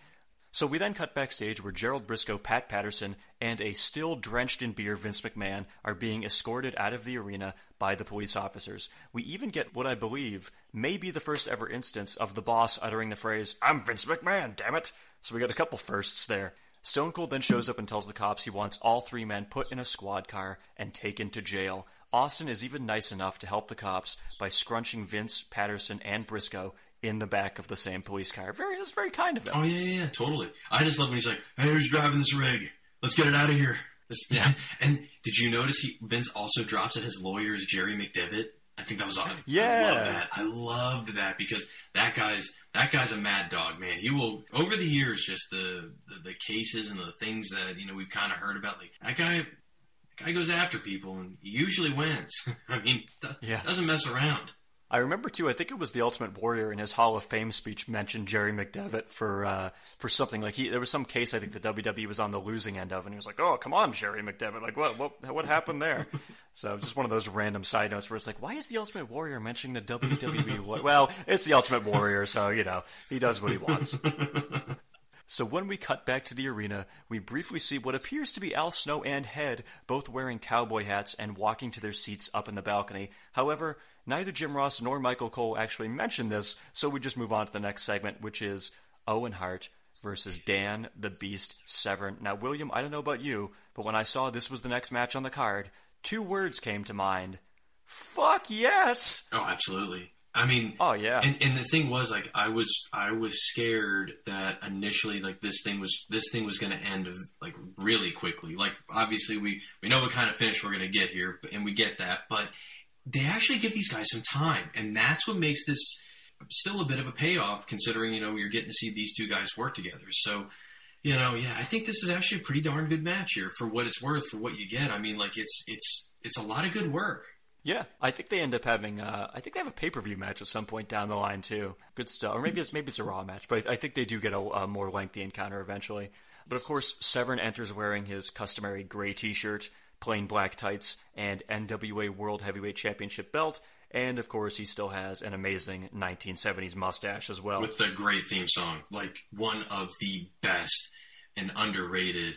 So we then cut backstage where Gerald Briscoe, Pat Patterson, and a still drenched in beer Vince McMahon are being escorted out of the arena by the police officers. We even get what I believe may be the first ever instance of the boss uttering the phrase, "I'm Vince McMahon, damn it!" So we got a couple firsts there. Stone Cold then shows up and tells the cops he wants all three men put in a squad car and taken to jail. Austin is even nice enough to help the cops by scrunching Vince, Patterson, and Briscoe in the back of the same police car. That's very kind of him. Oh, yeah, totally. I just love when he's like, "Hey, who's driving this rig? Let's get it out of here." Yeah. And did you notice Vince also drops at his lawyer's Jerry McDevitt? I think that was awesome. Yeah. I love that. I loved that, because that guy's a mad dog, man. He will, over the years, just the cases and the things that, you know, we've kind of heard about, like, that guy goes after people and he usually wins. I mean, doesn't mess around. I remember, too, I think it was the Ultimate Warrior in his Hall of Fame speech mentioned Jerry McDevitt for something. Like, there was some case I think the WWE was on the losing end of, and he was like, "Oh, come on, Jerry McDevitt. Like, what happened there?" So just one of those random side notes where it's like, why is the Ultimate Warrior mentioning the WWE? Well, it's the Ultimate Warrior, so, you know, he does what he wants. So when we cut back to the arena, we briefly see what appears to be Al Snow and Head, both wearing cowboy hats and walking to their seats up in the balcony. However, neither Jim Ross nor Michael Cole actually mentioned this, so we just move on to the next segment, which is Owen Hart versus Dan the Beast Severn. Now, William, I don't know about you, but when I saw this was the next match on the card, two words came to mind. Fuck yes! Oh, absolutely. I mean, oh yeah, and the thing was, like, I was scared that initially, like, this thing was going to end, like, really quickly. Like, obviously we know what kind of finish we're going to get here, and we get that, but they actually give these guys some time. And that's what makes this still a bit of a payoff, considering, you know, you're getting to see these two guys work together. So, you know, yeah, I think this is actually a pretty darn good match here for what it's worth, for what you get. I mean, like, it's a lot of good work. Yeah, I think they end up having I think they have a pay-per-view match at some point down the line, too. Good stuff. Or maybe it's a Raw match, but I think they do get a more lengthy encounter eventually. But, of course, Severn enters wearing his customary gray T-shirt, plain black tights, and NWA World Heavyweight Championship belt. And, of course, he still has an amazing 1970s mustache as well. With the great theme song, like one of the best and underrated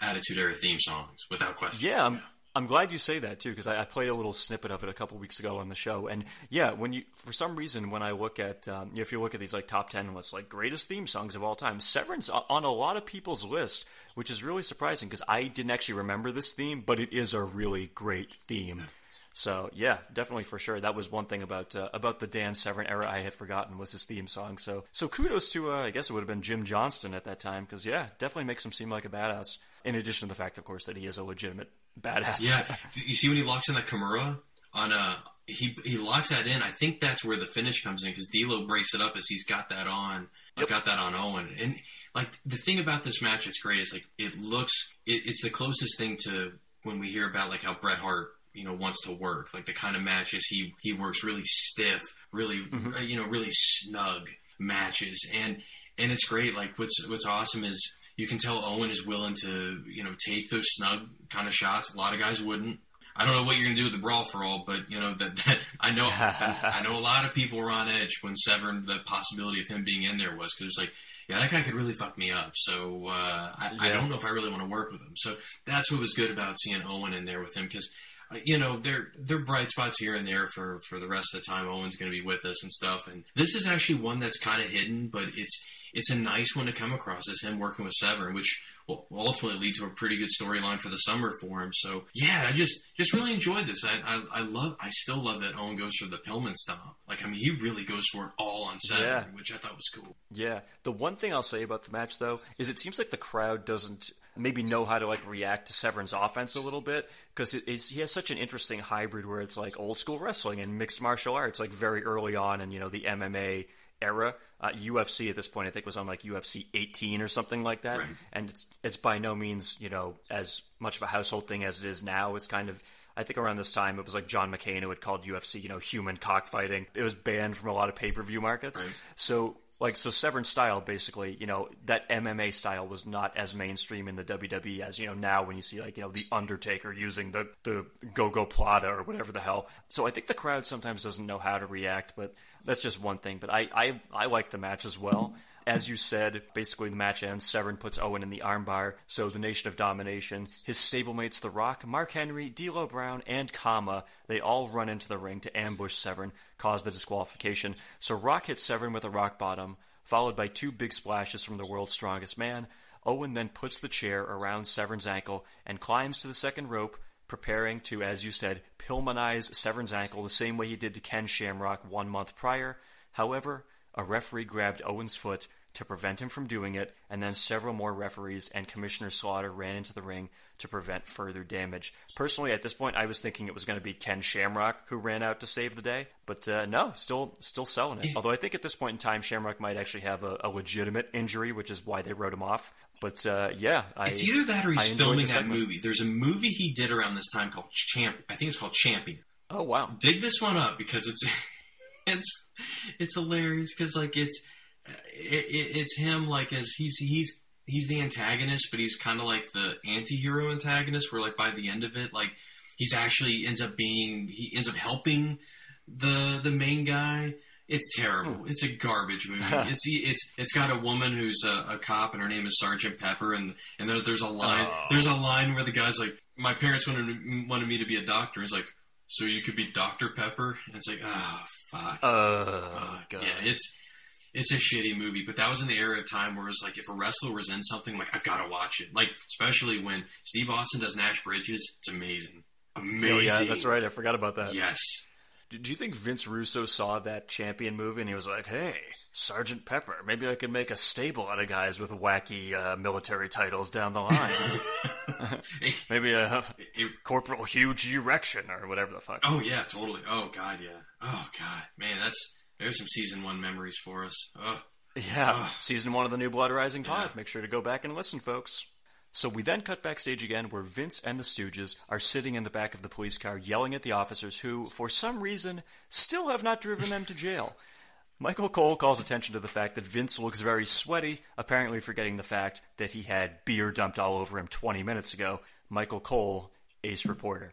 Attitude Era theme songs, without question. Yeah, I'm glad you say that, too, because I played a little snippet of it a couple weeks ago on the show. And, yeah, when you, for some reason, when I look at, you know, if you look at these, like, top 10 lists, like, greatest theme songs of all time, Severn's on a lot of people's list, which is really surprising because I didn't actually remember this theme, but it is a really great theme. So, yeah, definitely for sure. That was one thing about the Dan Severn era I had forgotten was his theme song. So kudos to, I guess it would have been Jim Johnston at that time because, yeah, definitely makes him seem like a badass. In addition to the fact, of course, that he is a legitimate badass. Yeah, you see when he locks in that Kimura on he locks that in. I think that's where the finish comes in because D'Lo breaks it up as he's got that on. Yep. Got that on Owen. And like the thing about this match, it's great. Is like it looks. It's the closest thing to when we hear about like how Bret Hart, you know, wants to work, like the kind of matches he works, really stiff, really you know, really snug matches. And it's great. Like what's awesome is, you can tell Owen is willing to, you know, take those snug kind of shots. A lot of guys wouldn't. I don't know what you're going to do with the Brawl for All, but, you know, that I know a lot of people were on edge when Severn, the possibility of him being in there was, because it was like, yeah, that guy could really fuck me up. So I don't know if I really want to work with him. So that's what was good about seeing Owen in there with him, because, you know, they're bright spots here and there for the rest of the time. Owen's going to be with us and stuff. And this is actually one that's kind of hidden, but it's a nice one to come across as him working with Severn, which will ultimately lead to a pretty good storyline for the summer for him. So yeah, I just really enjoyed this. I still love that Owen goes for the Pillman stomp. Like, I mean, he really goes for it all on Severn, yeah, which I thought was cool. Yeah. The one thing I'll say about the match though, is it seems like the crowd doesn't maybe know how to like react to Severn's offense a little bit, because he has such an interesting hybrid where it's like old school wrestling and mixed martial arts, like very early on. And, you know, the MMA era, UFC at this point I think was on like UFC 18 or something like that, right. And it's by no means, you know, as much of a household thing as it is now. It's kind of, I think around this time it was like John McCain who had called UFC, you know, human cockfighting. It was banned from a lot of pay-per-view markets, right. So Severn style, basically, you know, that MMA style was not as mainstream in the WWE as, you know, now when you see like, you know, the Undertaker using the Go-Go Plata or whatever the hell. So I think the crowd sometimes doesn't know how to react, but that's just one thing. But I like the match as well. As you said, basically the match ends. Severn puts Owen in the armbar. So the Nation of Domination, his stablemates The Rock, Mark Henry, D'Lo Brown, and Kama, they all run into the ring to ambush Severn, cause the disqualification. So Rock hits Severn with a rock bottom, followed by two big splashes from the world's strongest man. Owen then puts the chair around Severn's ankle and climbs to the second rope, preparing to, as you said, Pillmanize Severn's ankle the same way he did to Ken Shamrock 1 month prior. However, a referee grabbed Owen's foot to prevent him from doing it, and then several more referees and Commissioner Slaughter ran into the ring to prevent further damage. Personally, at this point, I was thinking it was going to be Ken Shamrock who ran out to save the day, but no, still selling it. Although I think at this point in time, Shamrock might actually have a legitimate injury, which is why they wrote him off. But it's either that or he's filming that movie. There's a movie he did around this time called I think it's called Champion. Oh, wow. Dig this one up because it's hilarious because like it's him, like, as he's the antagonist, but he's kind of like the anti-hero antagonist, where like by the end of it, like he ends up helping the main guy. It's terrible. It's a garbage movie. It's got a woman who's a cop, and her name is Sergeant Pepper, and there's a line. Oh. There's a line where the guy's like, my parents wanted me to be a doctor. He's like, so you could be Dr. Pepper, and it's like, ah, oh, fuck. God. Yeah, it's a shitty movie, but that was in the era of time where it was like, if a wrestler was in something, like, I've got to watch it. Like, especially when Steve Austin does Nash Bridges, it's amazing. Amazing. Oh, yeah, that's right. I forgot about that. Yes. Do you think Vince Russo saw that champion movie and he was like, hey, Sergeant Pepper, maybe I can make a stable out of guys with wacky military titles down the line. Maybe a Corporal Hugh G. Rection or whatever the fuck. Oh, yeah, totally. Oh, God, yeah. Oh, God. Man, there's some Season 1 memories for us. Oh. Yeah, oh. Season 1 of the New Blood Rising pod. Yeah. Make sure to go back and listen, folks. So we then cut backstage again where Vince and the Stooges are sitting in the back of the police car yelling at the officers who, for some reason, still have not driven them to jail. Michael Cole calls attention to the fact that Vince looks very sweaty, apparently forgetting the fact that he had beer dumped all over him 20 minutes ago. Michael Cole, ace reporter.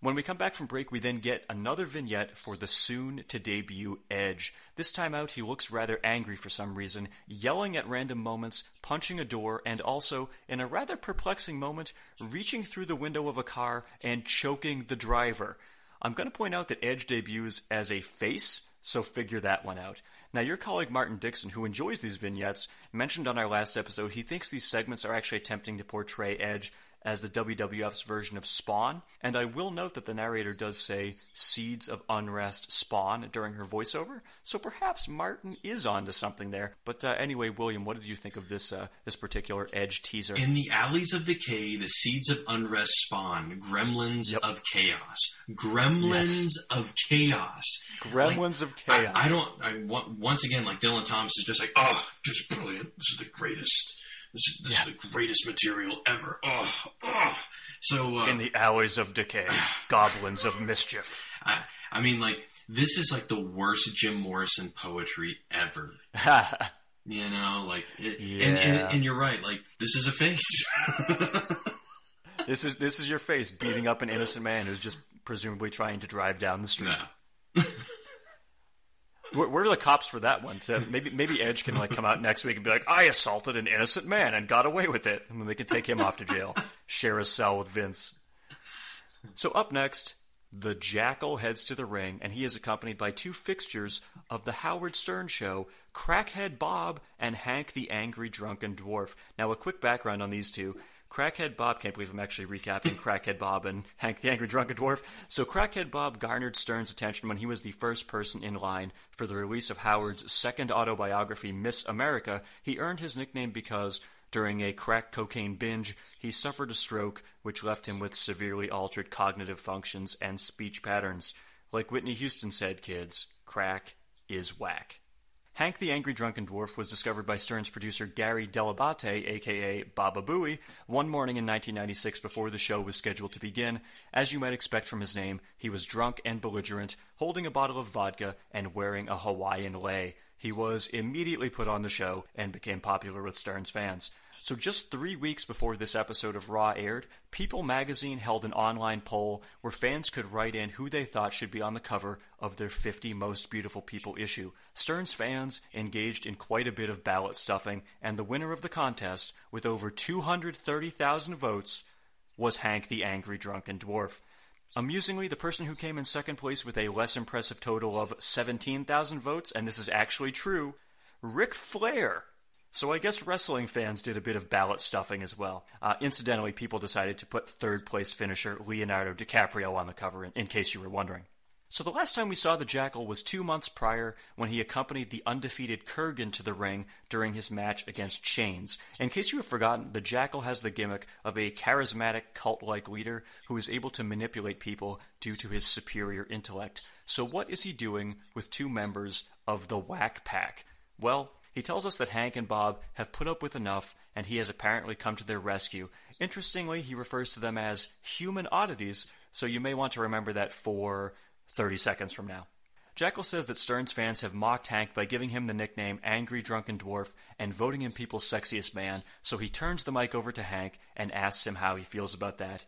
When we come back from break, we then get another vignette for the soon-to-debut Edge. This time out, he looks rather angry for some reason, yelling at random moments, punching a door, and also, in a rather perplexing moment, reaching through the window of a car and choking the driver. I'm going to point out that Edge debuts as a face, so figure that one out. Now, your colleague Martin Dixon, who enjoys these vignettes, mentioned on our last episode he thinks these segments are actually attempting to portray Edge as the WWF's version of Spawn, and I will note that the narrator does say Seeds of Unrest Spawn during her voiceover, so perhaps Martin is onto something there. But anyway, William, what did you think of this particular Edge teaser? In the alleys of decay, the Seeds of Unrest Spawn, Gremlins of Chaos. Gremlins of Chaos. Gremlins of Chaos. Once again, like Dylan Thomas is just like, oh, just brilliant. This is the greatest. This is the greatest material ever. Oh. So in the alleys of decay, goblins of mischief. I mean, like, this is like the worst Jim Morrison poetry ever. You know, like, and you're right. Like, this is a face. This is your face beating up an innocent man who's just presumably trying to drive down the street. No. Where are the cops for that one? So maybe Edge can like come out next week and be like, I assaulted an innocent man and got away with it. And then they can take him off to jail, share a cell with Vince. So up next, the Jackal heads to the ring, and he is accompanied by two fixtures of the Howard Stern Show, Crackhead Bob and Hank the Angry Drunken Dwarf. Now, a quick background on these two. Crackhead Bob, can't believe I'm actually recapping Crackhead Bob and Hank the Angry Drunken Dwarf. So Crackhead Bob garnered Stern's attention when he was the first person in line for the release of Howard's second autobiography, Miss America. He earned his nickname because during a crack cocaine binge, he suffered a stroke, which left him with severely altered cognitive functions and speech patterns. Like Whitney Houston said, kids, crack is whack. Hank the Angry Drunken Dwarf was discovered by Stern's producer Gary Delabate, a.k.a. Baba Booey, one morning in 1996 before the show was scheduled to begin. As you might expect from his name, he was drunk and belligerent, holding a bottle of vodka and wearing a Hawaiian lei. He was immediately put on the show and became popular with Stern's fans. So just 3 weeks before this episode of Raw aired, People magazine held an online poll where fans could write in who they thought should be on the cover of their 50 Most Beautiful People issue. Stern's fans engaged in quite a bit of ballot stuffing, and the winner of the contest, with over 230,000 votes, was Hank the Angry Drunken Dwarf. Amusingly, the person who came in second place with a less impressive total of 17,000 votes, and this is actually true, Ric Flair. So I guess wrestling fans did a bit of ballot stuffing as well. Incidentally, People decided to put third-place finisher Leonardo DiCaprio on the cover, in case you were wondering. So the last time we saw the Jackal was 2 months prior when he accompanied the undefeated Kurgan to the ring during his match against Chains. In case you have forgotten, the Jackal has the gimmick of a charismatic cult-like leader who is able to manipulate people due to his superior intellect. So what is he doing with two members of the Whack Pack? Well, he tells us that Hank and Bob have put up with enough, and he has apparently come to their rescue. Interestingly, he refers to them as human oddities, so you may want to remember that for 30 seconds from now. Jackal says that Stern's fans have mocked Hank by giving him the nickname Angry Drunken Dwarf and voting him People's Sexiest Man, so he turns the mic over to Hank and asks him how he feels about that.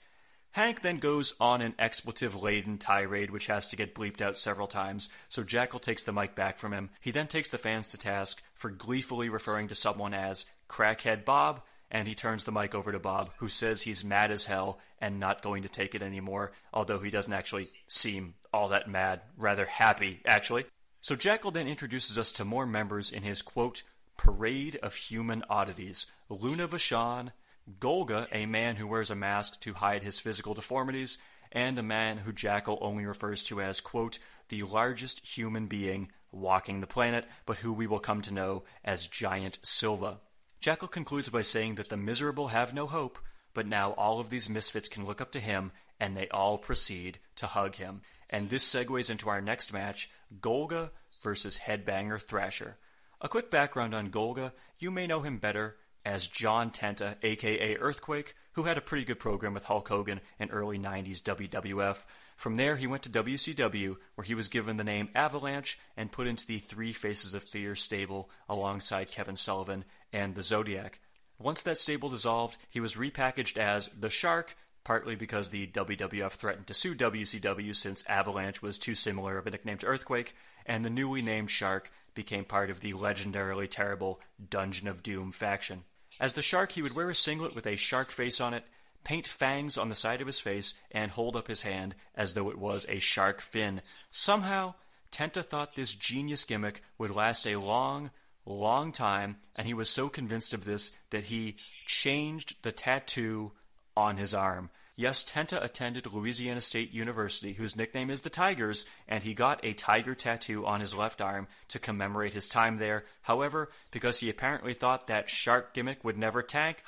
Hank then goes on an expletive-laden tirade, which has to get bleeped out several times, so Jackal takes the mic back from him. He then takes the fans to task for gleefully referring to someone as Crackhead Bob, and he turns the mic over to Bob, who says he's mad as hell and not going to take it anymore, although he doesn't actually seem all that mad, rather happy, actually. So Jackal then introduces us to more members in his, quote, parade of human oddities, Luna Vachon, Golga, a man who wears a mask to hide his physical deformities, and a man who Jackal only refers to as, quote, the largest human being walking the planet, but who we will come to know as Giant Silva. Jackal concludes by saying that the miserable have no hope, but now all of these misfits can look up to him, and they all proceed to hug him. And this segues into our next match, Golga versus Headbanger Thrasher. A quick background on Golga, you may know him better as John Tenta, a.k.a. Earthquake, who had a pretty good program with Hulk Hogan in early 90s WWF. From there, he went to WCW, where he was given the name Avalanche and put into the Three Faces of Fear stable alongside Kevin Sullivan and the Zodiac. Once that stable dissolved, he was repackaged as The Shark, partly because the WWF threatened to sue WCW since Avalanche was too similar of a nickname to Earthquake, and the newly named Shark became part of the legendarily terrible Dungeon of Doom faction. As the Shark, he would wear a singlet with a shark face on it, paint fangs on the side of his face, and hold up his hand as though it was a shark fin. Somehow, Tenta thought this genius gimmick would last a long, long time, and he was so convinced of this that he changed the tattoo on his arm. Yes, Tenta attended Louisiana State University, whose nickname is the Tigers, and he got a tiger tattoo on his left arm to commemorate his time there. However, because he apparently thought that shark gimmick would never tank,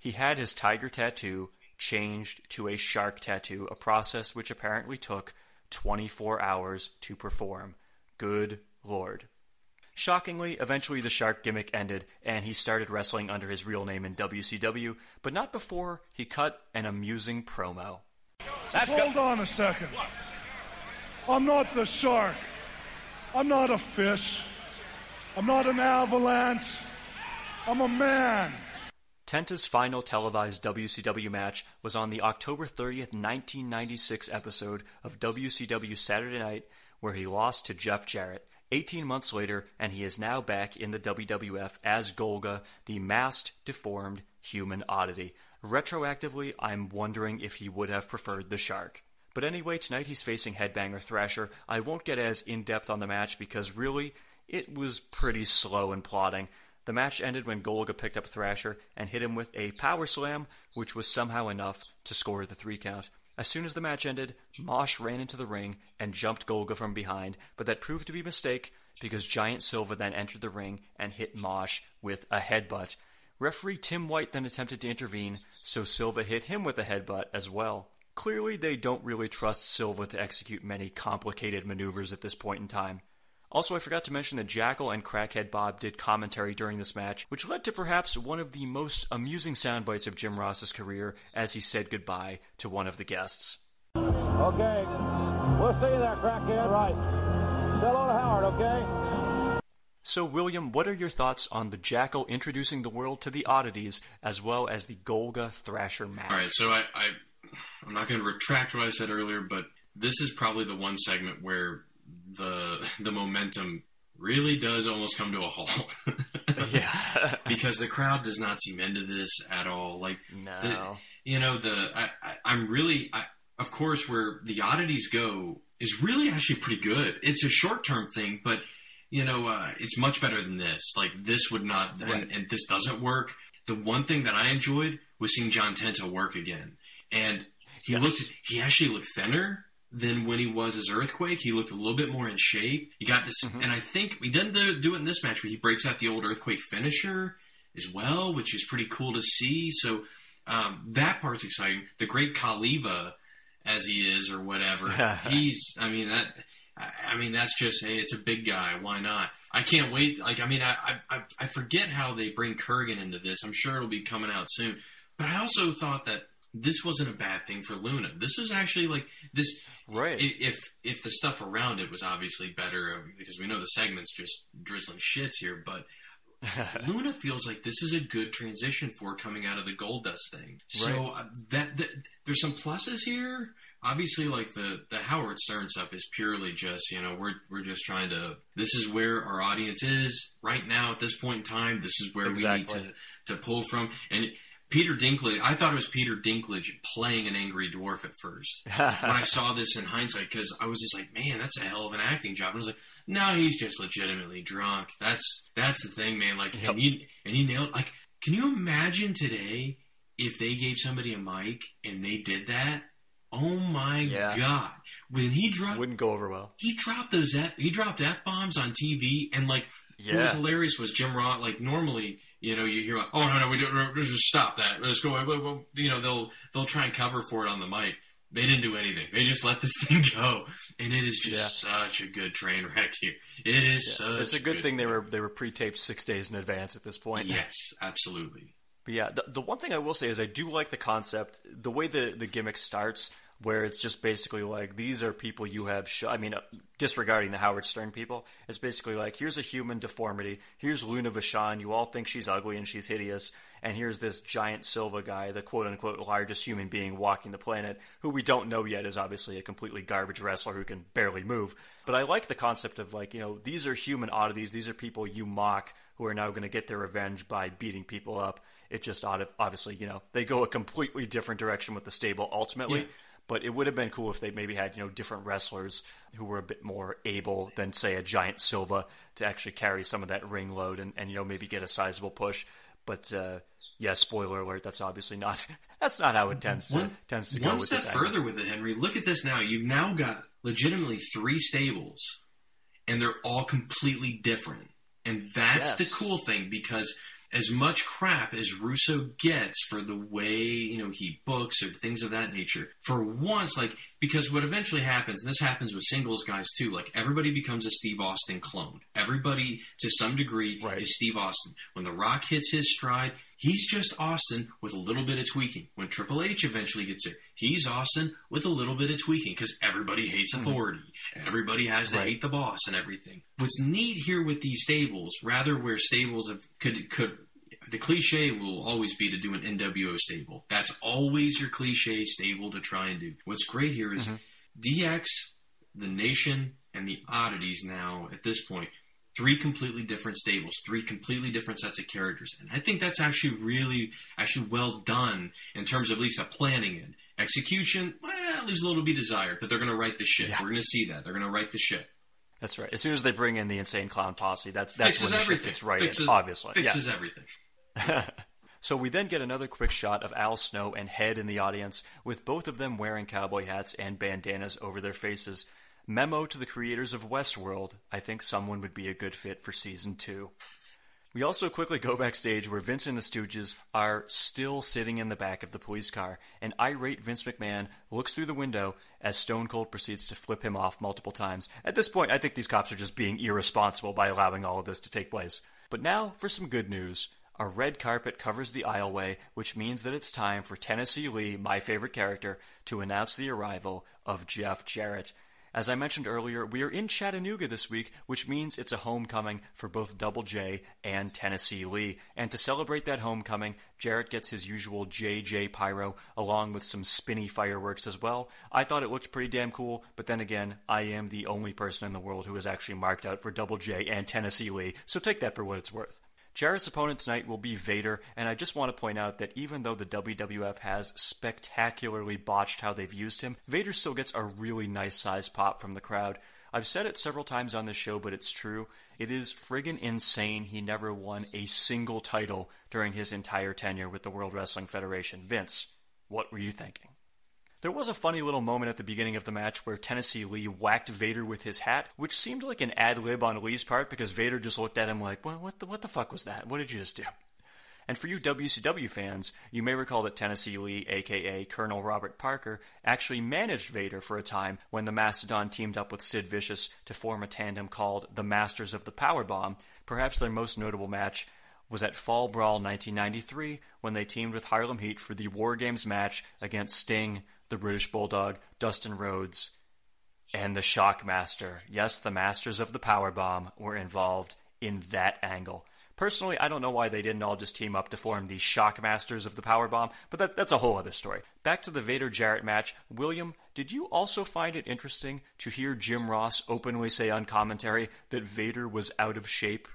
he had his tiger tattoo changed to a shark tattoo, a process which apparently took 24 hours to perform. Good Lord. Shockingly, eventually the shark gimmick ended, and he started wrestling under his real name in WCW, but not before he cut an amusing promo. Hold on a second. What? I'm not the shark. I'm not a fish. I'm not an avalanche. I'm a man. Tenta's final televised WCW match was on the October 30th, 1996 episode of WCW Saturday Night, where he lost to Jeff Jarrett. 18 months later, and he is now back in the WWF as Golga, the masked, deformed human oddity. Retroactively, I'm wondering if he would have preferred the shark. But anyway, tonight he's facing Headbanger Thrasher. I won't get as in-depth on the match because really, it was pretty slow and plodding. The match ended when Golga picked up Thrasher and hit him with a power slam, which was somehow enough to score the 3 count. As soon as the match ended, Mosh ran into the ring and jumped Golga from behind, but that proved to be a mistake because Giant Silva then entered the ring and hit Mosh with a headbutt. Referee Tim White then attempted to intervene, so Silva hit him with a headbutt as well. Clearly, they don't really trust Silva to execute many complicated maneuvers at this point in time. Also, I forgot to mention that Jackal and Crackhead Bob did commentary during this match, which led to perhaps one of the most amusing sound bites of Jim Ross's career as he said goodbye to one of the guests. Okay, we'll see you there, Crackhead. All right. Say hello to Howard, okay? So, William, what are your thoughts on the Jackal introducing the world to the oddities, as well as the Golga Thrasher match? All right, so I'm not going to retract what I said earlier, but this is probably the one segment where the momentum really does almost come to a halt. Yeah. Because the crowd does not seem into this at all. Like, no. Of course, where the oddities go is really actually pretty good. It's a short-term thing, but, it's much better than this. Like, this would not, right. and this doesn't work. The one thing that I enjoyed was seeing John Tenta work again. And he actually looked thinner than when he was as Earthquake. He looked a little bit more in shape. He got this, and I think he didn't do it in this match, but he breaks out the old Earthquake finisher as well, which is pretty cool to see. So that part's exciting. The great Khaliva, as he is or whatever, that's just, hey, it's a big guy. Why not? I can't wait. I forget how they bring Kurgan into this. I'm sure it'll be coming out soon. But I also thought that this wasn't a bad thing for Luna. This was actually like this. Right. If the stuff around it was obviously better, because we know the segment's just drizzling shits here, but Luna feels like this is a good transition for coming out of the Goldust thing. So right. There's some pluses here. Obviously, like the Howard Stern stuff is purely just, we're just trying to, this is where our audience is right now at this point in time. This is where we need to pull from. And Peter Dinklage, I thought it was Peter Dinklage playing an angry dwarf at first when I saw this in hindsight, because I was just like, man, that's a hell of an acting job. And I was like, no, he's just legitimately drunk. That's the thing, man. Like, yep. and he nailed, like, can you imagine today if they gave somebody a mic and they did that? Oh my God! When he dropped, wouldn't go over well. He dropped those. He dropped F-bombs on TV, and like what was hilarious was Jim Ross. Like normally, you know, you hear, like, "Oh no, no, we don't just stop that. Let's go." You know, they'll try and cover for it on the mic. They didn't do anything. They just let this thing go, and it is just such a good train wreck here. It is. Such it's a good thing they were pre-taped 6 days in advance at this point. Yes, absolutely. But yeah, the one thing I will say is I do like the concept, the way the gimmick starts, where it's just basically like, these are people you have I mean, disregarding the Howard Stern people, it's basically like, here's a human deformity, here's Luna Vachon, you all think she's ugly and she's hideous, and here's this Giant Silva guy, the quote-unquote largest human being walking the planet, who we don't know yet is obviously a completely garbage wrestler who can barely move. But I like the concept of like, you know, these are human oddities, these are people you mock who are now going to get their revenge by beating people up. It just obviously, you know, they go a completely different direction with the stable ultimately. Yeah. But it would have been cool if they maybe had, you know, different wrestlers who were a bit more able than, say, a Giant Silva to actually carry some of that ring load and you know, maybe get a sizable push. But, yeah, spoiler alert, that's obviously not – that's not how it tends to go with this. One step further with it, Henry. Look at this now. You've now got legitimately three stables, and they're all completely different. And that's the cool thing because – as much crap as Russo gets for the way, you know, he books or things of that nature, for once, like, because what eventually happens, and this happens with singles guys too, like everybody becomes a Steve Austin clone. Everybody, to some degree, is Steve Austin. When The Rock hits his stride, he's just Austin with a little bit of tweaking. When Triple H eventually gets there, he's Austin with a little bit of tweaking because everybody hates authority. And everybody has to hate the boss and everything. What's neat here with these stables, rather where stables have, could the cliche will always be to do an NWO stable. That's always your cliche stable to try and do. What's great here is DX, The Nation, and the Oddities now at this point. Three completely different stables, three completely different sets of characters. And I think that's actually really well done in terms of at least a planning and execution. Well, there's a little to be desired, but they're going to write the ship. Yeah. We're going to see that. They're going to write the ship. That's right. As soon as they bring in the Insane Clown Posse, that's when the ship gets righted, obviously. Fixes everything. So we then get another quick shot of Al Snow and Head in the audience, with both of them wearing cowboy hats and bandanas over their faces. Memo to the creators of Westworld, I think someone would be a good fit for season 2. We also quickly go backstage where Vince and the Stooges are still sitting in the back of the police car, and irate Vince McMahon looks through the window as Stone Cold proceeds to flip him off multiple times. At this point, I think these cops are just being irresponsible by allowing all of this to take place. But now for some good news. A red carpet covers the aisleway, which means that it's time for Tennessee Lee, my favorite character, to announce the arrival of Jeff Jarrett. As I mentioned earlier, we are in Chattanooga this week, which means it's a homecoming for both Double J and Tennessee Lee. And to celebrate that homecoming, Jarrett gets his usual JJ pyro, along with some spinny fireworks as well. I thought it looked pretty damn cool, but then again, I am the only person in the world who is actually marked out for Double J and Tennessee Lee, so take that for what it's worth. Jarrett's opponent tonight will be Vader, and I just want to point out that even though the WWF has spectacularly botched how they've used him, Vader still gets a really nice size pop from the crowd. I've said it several times on this show, but it's true. It is friggin' insane he never won a single title during his entire tenure with the World Wrestling Federation. Vince, what were you thinking? There was a funny little moment at the beginning of the match where Tennessee Lee whacked Vader with his hat, which seemed like an ad-lib on Lee's part because Vader just looked at him like, well, what the fuck was that? What did you just do? And for you WCW fans, you may recall that Tennessee Lee, a.k.a. Colonel Robert Parker, actually managed Vader for a time when the Mastodon teamed up with Sid Vicious to form a tandem called the Masters of the Powerbomb. Perhaps their most notable match was at Fall Brawl 1993 when they teamed with Harlem Heat for the War Games match against Sting, the British Bulldog, Dustin Rhodes, and the Shockmaster. Yes, the Masters of the Powerbomb were involved in that angle. Personally, I don't know why they didn't all just team up to form the Shockmasters of the Powerbomb, but that's a whole other story. Back to the Vader-Jarrett match. William, did you also find it interesting to hear Jim Ross openly say on commentary that Vader was out of shape?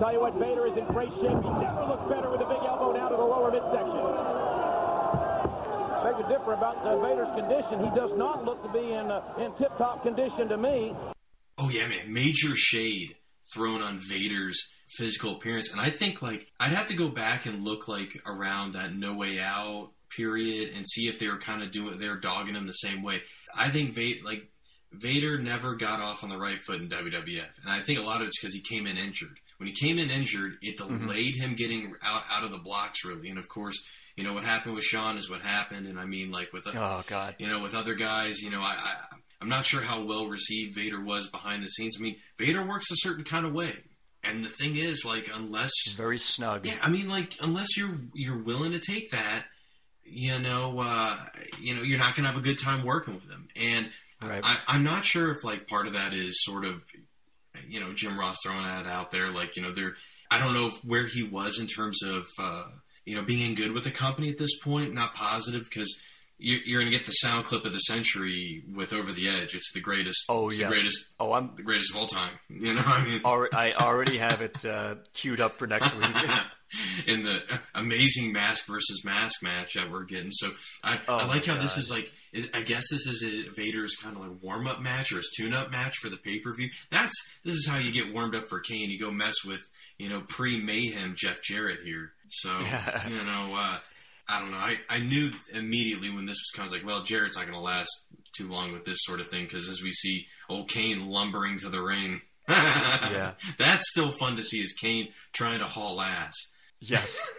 Tell you what, Vader is in great shape. He never looked better with a big elbow down to the lower midsection. Differ about Vader's condition. He does not look to be in tip-top condition to me. Oh, yeah, man. Major shade thrown on Vader's physical appearance. And I think, like, I'd have to go back and look, like, around that No Way Out period and see if they were kind of they're dogging him the same way. I think Vader never got off on the right foot in WWF, and I think a lot of it's because he came in injured. When he came in injured, it delayed him getting out of the blocks really. And of course, you know what happened with Shawn is what happened. And I mean, like with with other guys, you know, I'm not sure how well received Vader was behind the scenes. I mean, Vader works a certain kind of way. And the thing is, like, unless... He's very snug. Yeah, I mean, like, unless you're willing to take that, you know, you're not going to have a good time working with him. And right. I'm not sure if, like, part of that is sort of, you know, Jim Ross throwing that out there. Like, you know, I don't know where he was in terms of, you know, being good with the company at this point. Not positive, because... You're going to get the sound clip of the century with Over the Edge. It's the greatest. Oh, yes. The greatest of all time. You know what I mean? I already have it queued up for next week. In the amazing mask versus mask match that we're getting. So I like how God. This is like, I guess this is Vader's kind of like warm-up match or his tune-up match for the pay-per-view. This is how you get warmed up for Kane. You go mess with, you know, pre-Mayhem Jeff Jarrett here. So, you know, I don't know. I knew immediately when this was kind of like, well, Jarrett's not going to last too long with this sort of thing, because as we see old Kane lumbering to the ring, yeah, that's still fun to see, is Kane trying to haul ass. Yes.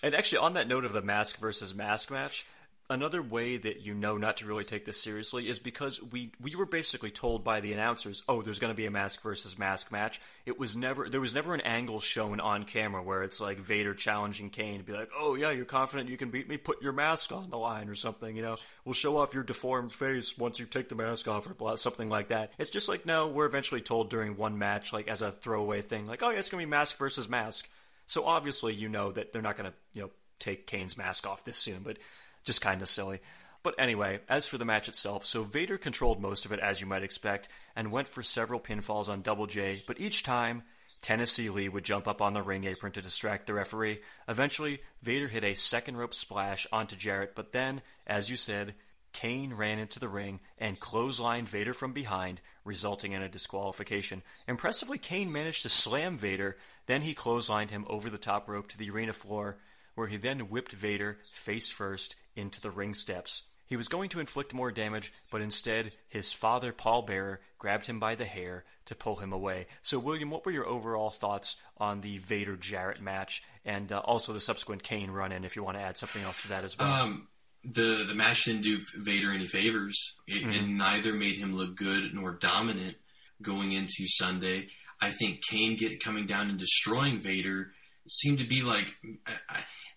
And actually, on that note of the mask versus mask match, another way that you know not to really take this seriously is because we were basically told by the announcers, oh, there's going to be a mask versus mask match. There was never an angle shown on camera where it's like Vader challenging Kane to be like, oh yeah, you're confident you can beat me? Put your mask on the line or something, you know. We'll show off your deformed face once you take the mask off, or something like that. It's just like, no, we're eventually told during one match, like as a throwaway thing, like, oh yeah, it's going to be mask versus mask. So obviously you know that they're not going to, you know, take Kane's mask off this soon, but... just kind of silly. But anyway, as for the match itself, so Vader controlled most of it, as you might expect, and went for several pinfalls on Double J, but each time, Tennessee Lee would jump up on the ring apron to distract the referee. Eventually, Vader hit a second rope splash onto Jarrett, but then, as you said, Kane ran into the ring and clotheslined Vader from behind, resulting in a disqualification. Impressively, Kane managed to slam Vader, then he clotheslined him over the top rope to the arena floor, where he then whipped Vader face first into the ring steps. He was going to inflict more damage, but instead his father, Paul Bearer, grabbed him by the hair to pull him away. So, William, what were your overall thoughts on the Vader-Jarrett match, and also the subsequent Kane run-in, if you want to add something else to that as well? The match didn't do Vader any favors, and neither made him look good nor dominant going into Sunday. I think Kane coming down and destroying Vader seemed to be like...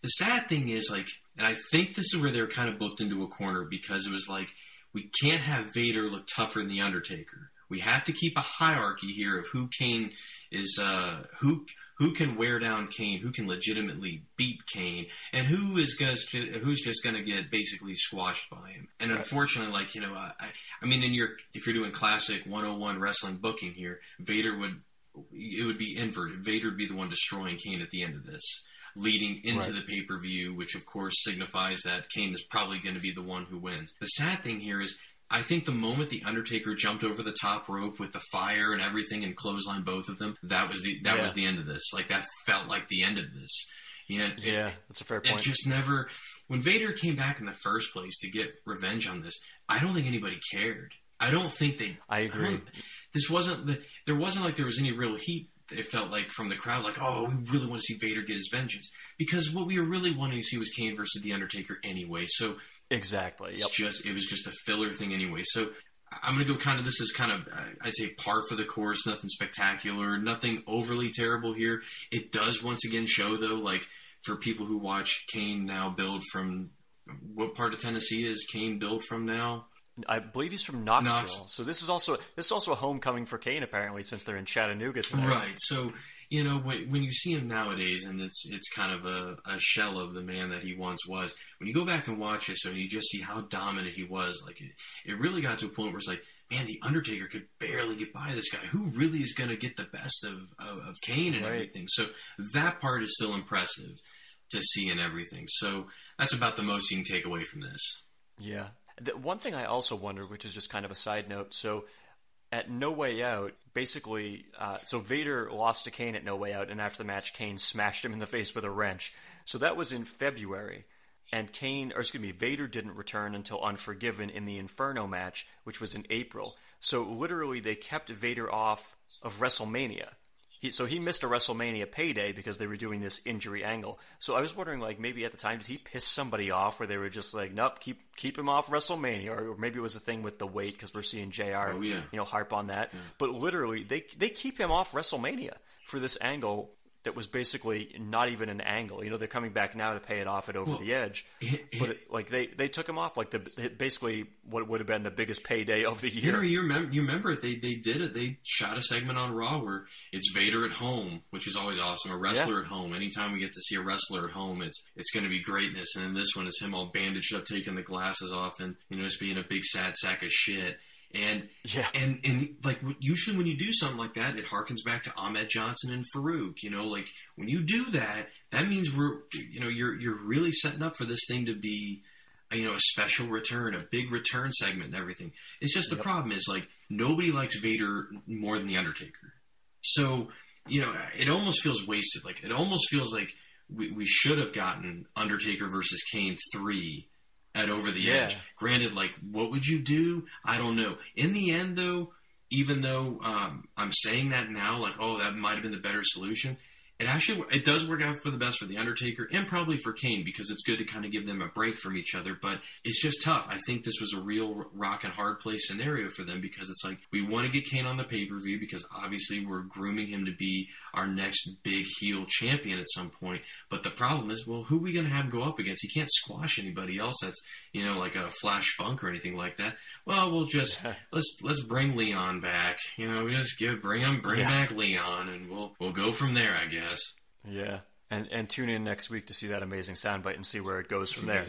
the sad thing is, like, and I think this is where they were kind of booked into a corner, because it was like, we can't have Vader look tougher than The Undertaker. We have to keep a hierarchy here of who Kane is, who can wear down Kane, who can legitimately beat Kane, and who's just going to get basically squashed by him. And unfortunately, like, you know, I mean, if you're doing classic 101 wrestling booking here, it would be inverted. Vader would be the one destroying Kane at the end of this, leading into the pay-per-view, which of course signifies that Kane is probably going to be the one who wins. The sad thing here is, I think the moment The Undertaker jumped over the top rope with the fire and everything and clotheslined both of them, that was the end of this. Like, that felt like the end of this. You know, that's a fair point. It just never... When Vader came back in the first place to get revenge on this, I don't think anybody cared. I don't think they... I agree. There wasn't like there was any real heat. It felt like from the crowd, like, oh, we really want to see Vader get his vengeance, because what we were really wanting to see was Kane versus The Undertaker anyway. So exactly, it was just a filler thing anyway. So I'm going to go kind of, this is kind of, I'd say par for the course, nothing spectacular, nothing overly terrible here. It does once again show though, like for people who watch Kane now build from, what part of Tennessee is Kane built from now? I believe he's from Knoxville. So this is also a homecoming for Kane, apparently, since they're in Chattanooga today. Right. So, you know, when you see him nowadays, and it's kind of a shell of the man that he once was, when you go back and watch it, so you just see how dominant he was. Like, it really got to a point where it's like, man, The Undertaker could barely get by this guy. Who really is going to get the best of Kane and everything? So that part is still impressive to see and everything. So that's about the most you can take away from this. Yeah. The one thing I also wonder, which is just kind of a side note, so at No Way Out, basically, so Vader lost to Kane at No Way Out, and after the match, Kane smashed him in the face with a wrench. So that was in February. and Vader didn't return until Unforgiven in the Inferno match, which was in April. So literally they kept Vader off of WrestleMania. So he missed a WrestleMania payday because they were doing this injury angle. So I was wondering, like, maybe at the time, did he piss somebody off where they were just like, nope, keep him off WrestleMania? Or maybe it was a thing with the weight because we're seeing JR harp on that. Yeah. But literally, they keep him off WrestleMania for this angle that was basically not even an angle. You know, they're coming back now to pay it off at Over the Edge. But they took him off like basically what would have been the biggest payday of the year. You remember it. They did it. They shot a segment on Raw where it's Vader at home, which is always awesome. A wrestler at home. Anytime we get to see a wrestler at home, it's going to be greatness. And then this one is him all bandaged up, taking the glasses off and, you know, just being a big sad sack of shit. And like, usually when you do something like that, it harkens back to Ahmed Johnson and Farouk. You know, like, when you do that, that means you're really setting up for this thing to be, you know, a special return, a big return segment and everything. It's just the problem is, like, nobody likes Vader more than The Undertaker. So, you know, it almost feels wasted. Like, it almost feels like we should have gotten Undertaker versus Kane 3 at Over the Edge. Granted, like, what would you do? I don't know. In the end, though, even though I'm saying that now, like, oh, that might have been the better solution, it does work out for the best for The Undertaker and probably for Kane, because it's good to kind of give them a break from each other, but it's just tough. I think this was a real rock and hard place scenario for them, because it's like, we want to get Kane on the pay-per-view because obviously we're grooming him to be our next big heel champion at some point, but the problem is, well, who are we going to have go up against? He can't squash anybody else that's, you know, like a Flash Funk or anything like that. Well, we'll just, let's bring Leon back. You know, just bring back Leon, and we'll go from there, I guess. Yeah, and tune in next week to see that amazing soundbite and see where it goes from there.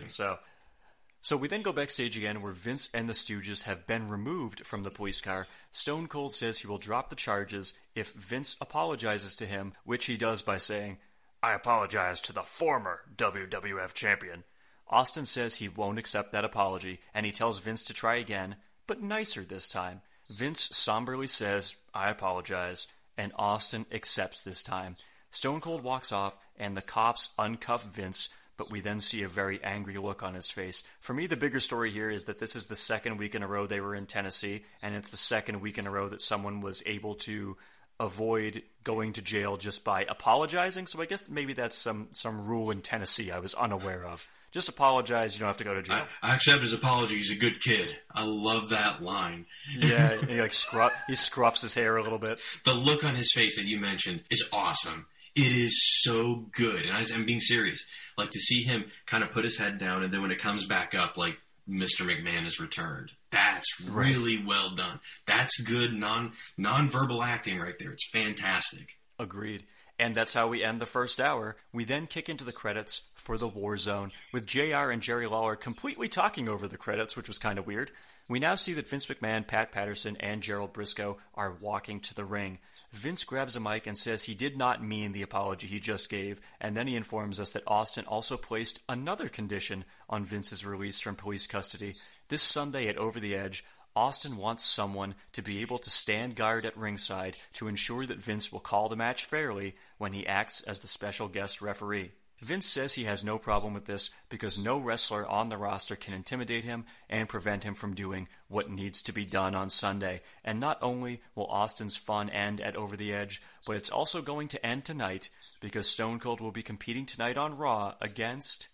So we then go backstage again, where Vince and the Stooges have been removed from the police car. Stone Cold says he will drop the charges if Vince apologizes to him, which he does by saying, "I apologize to the former WWF champion." Austin says he won't accept that apology, and he tells Vince to try again, but nicer this time. Vince somberly says, "I apologize," and Austin accepts this time. Stone Cold walks off, and the cops uncuff Vince, but we then see a very angry look on his face. For me, the bigger story here is that this is the second week in a row they were in Tennessee, and it's the second week in a row that someone was able to avoid going to jail just by apologizing. So I guess maybe that's some rule in Tennessee I was unaware of. Just apologize, you don't have to go to jail. I accept his apology. He's a good kid. I love that line. Yeah, and he scruffs his hair a little bit. The look on his face that you mentioned is awesome. It is so good, and I'm being serious. Like, to see him kind of put his head down, and then when it comes back up, like, Mr. McMahon has returned. That's really well done. That's good nonverbal acting right there. It's fantastic. Agreed. And that's how we end the first hour. We then kick into the credits for the War Zone, with JR and Jerry Lawler completely talking over the credits, which was kind of weird. We now see that Vince McMahon, Pat Patterson, and Gerald Briscoe are walking to the ring. Vince grabs a mic and says he did not mean the apology he just gave, and then he informs us that Austin also placed another condition on Vince's release from police custody. This Sunday at Over the Edge, Austin wants someone to be able to stand guard at ringside to ensure that Vince will call the match fairly when he acts as the special guest referee. Vince says he has no problem with this because no wrestler on the roster can intimidate him and prevent him from doing what needs to be done on Sunday. And not only will Austin's fun end at Over the Edge, but it's also going to end tonight because Stone Cold will be competing tonight on Raw against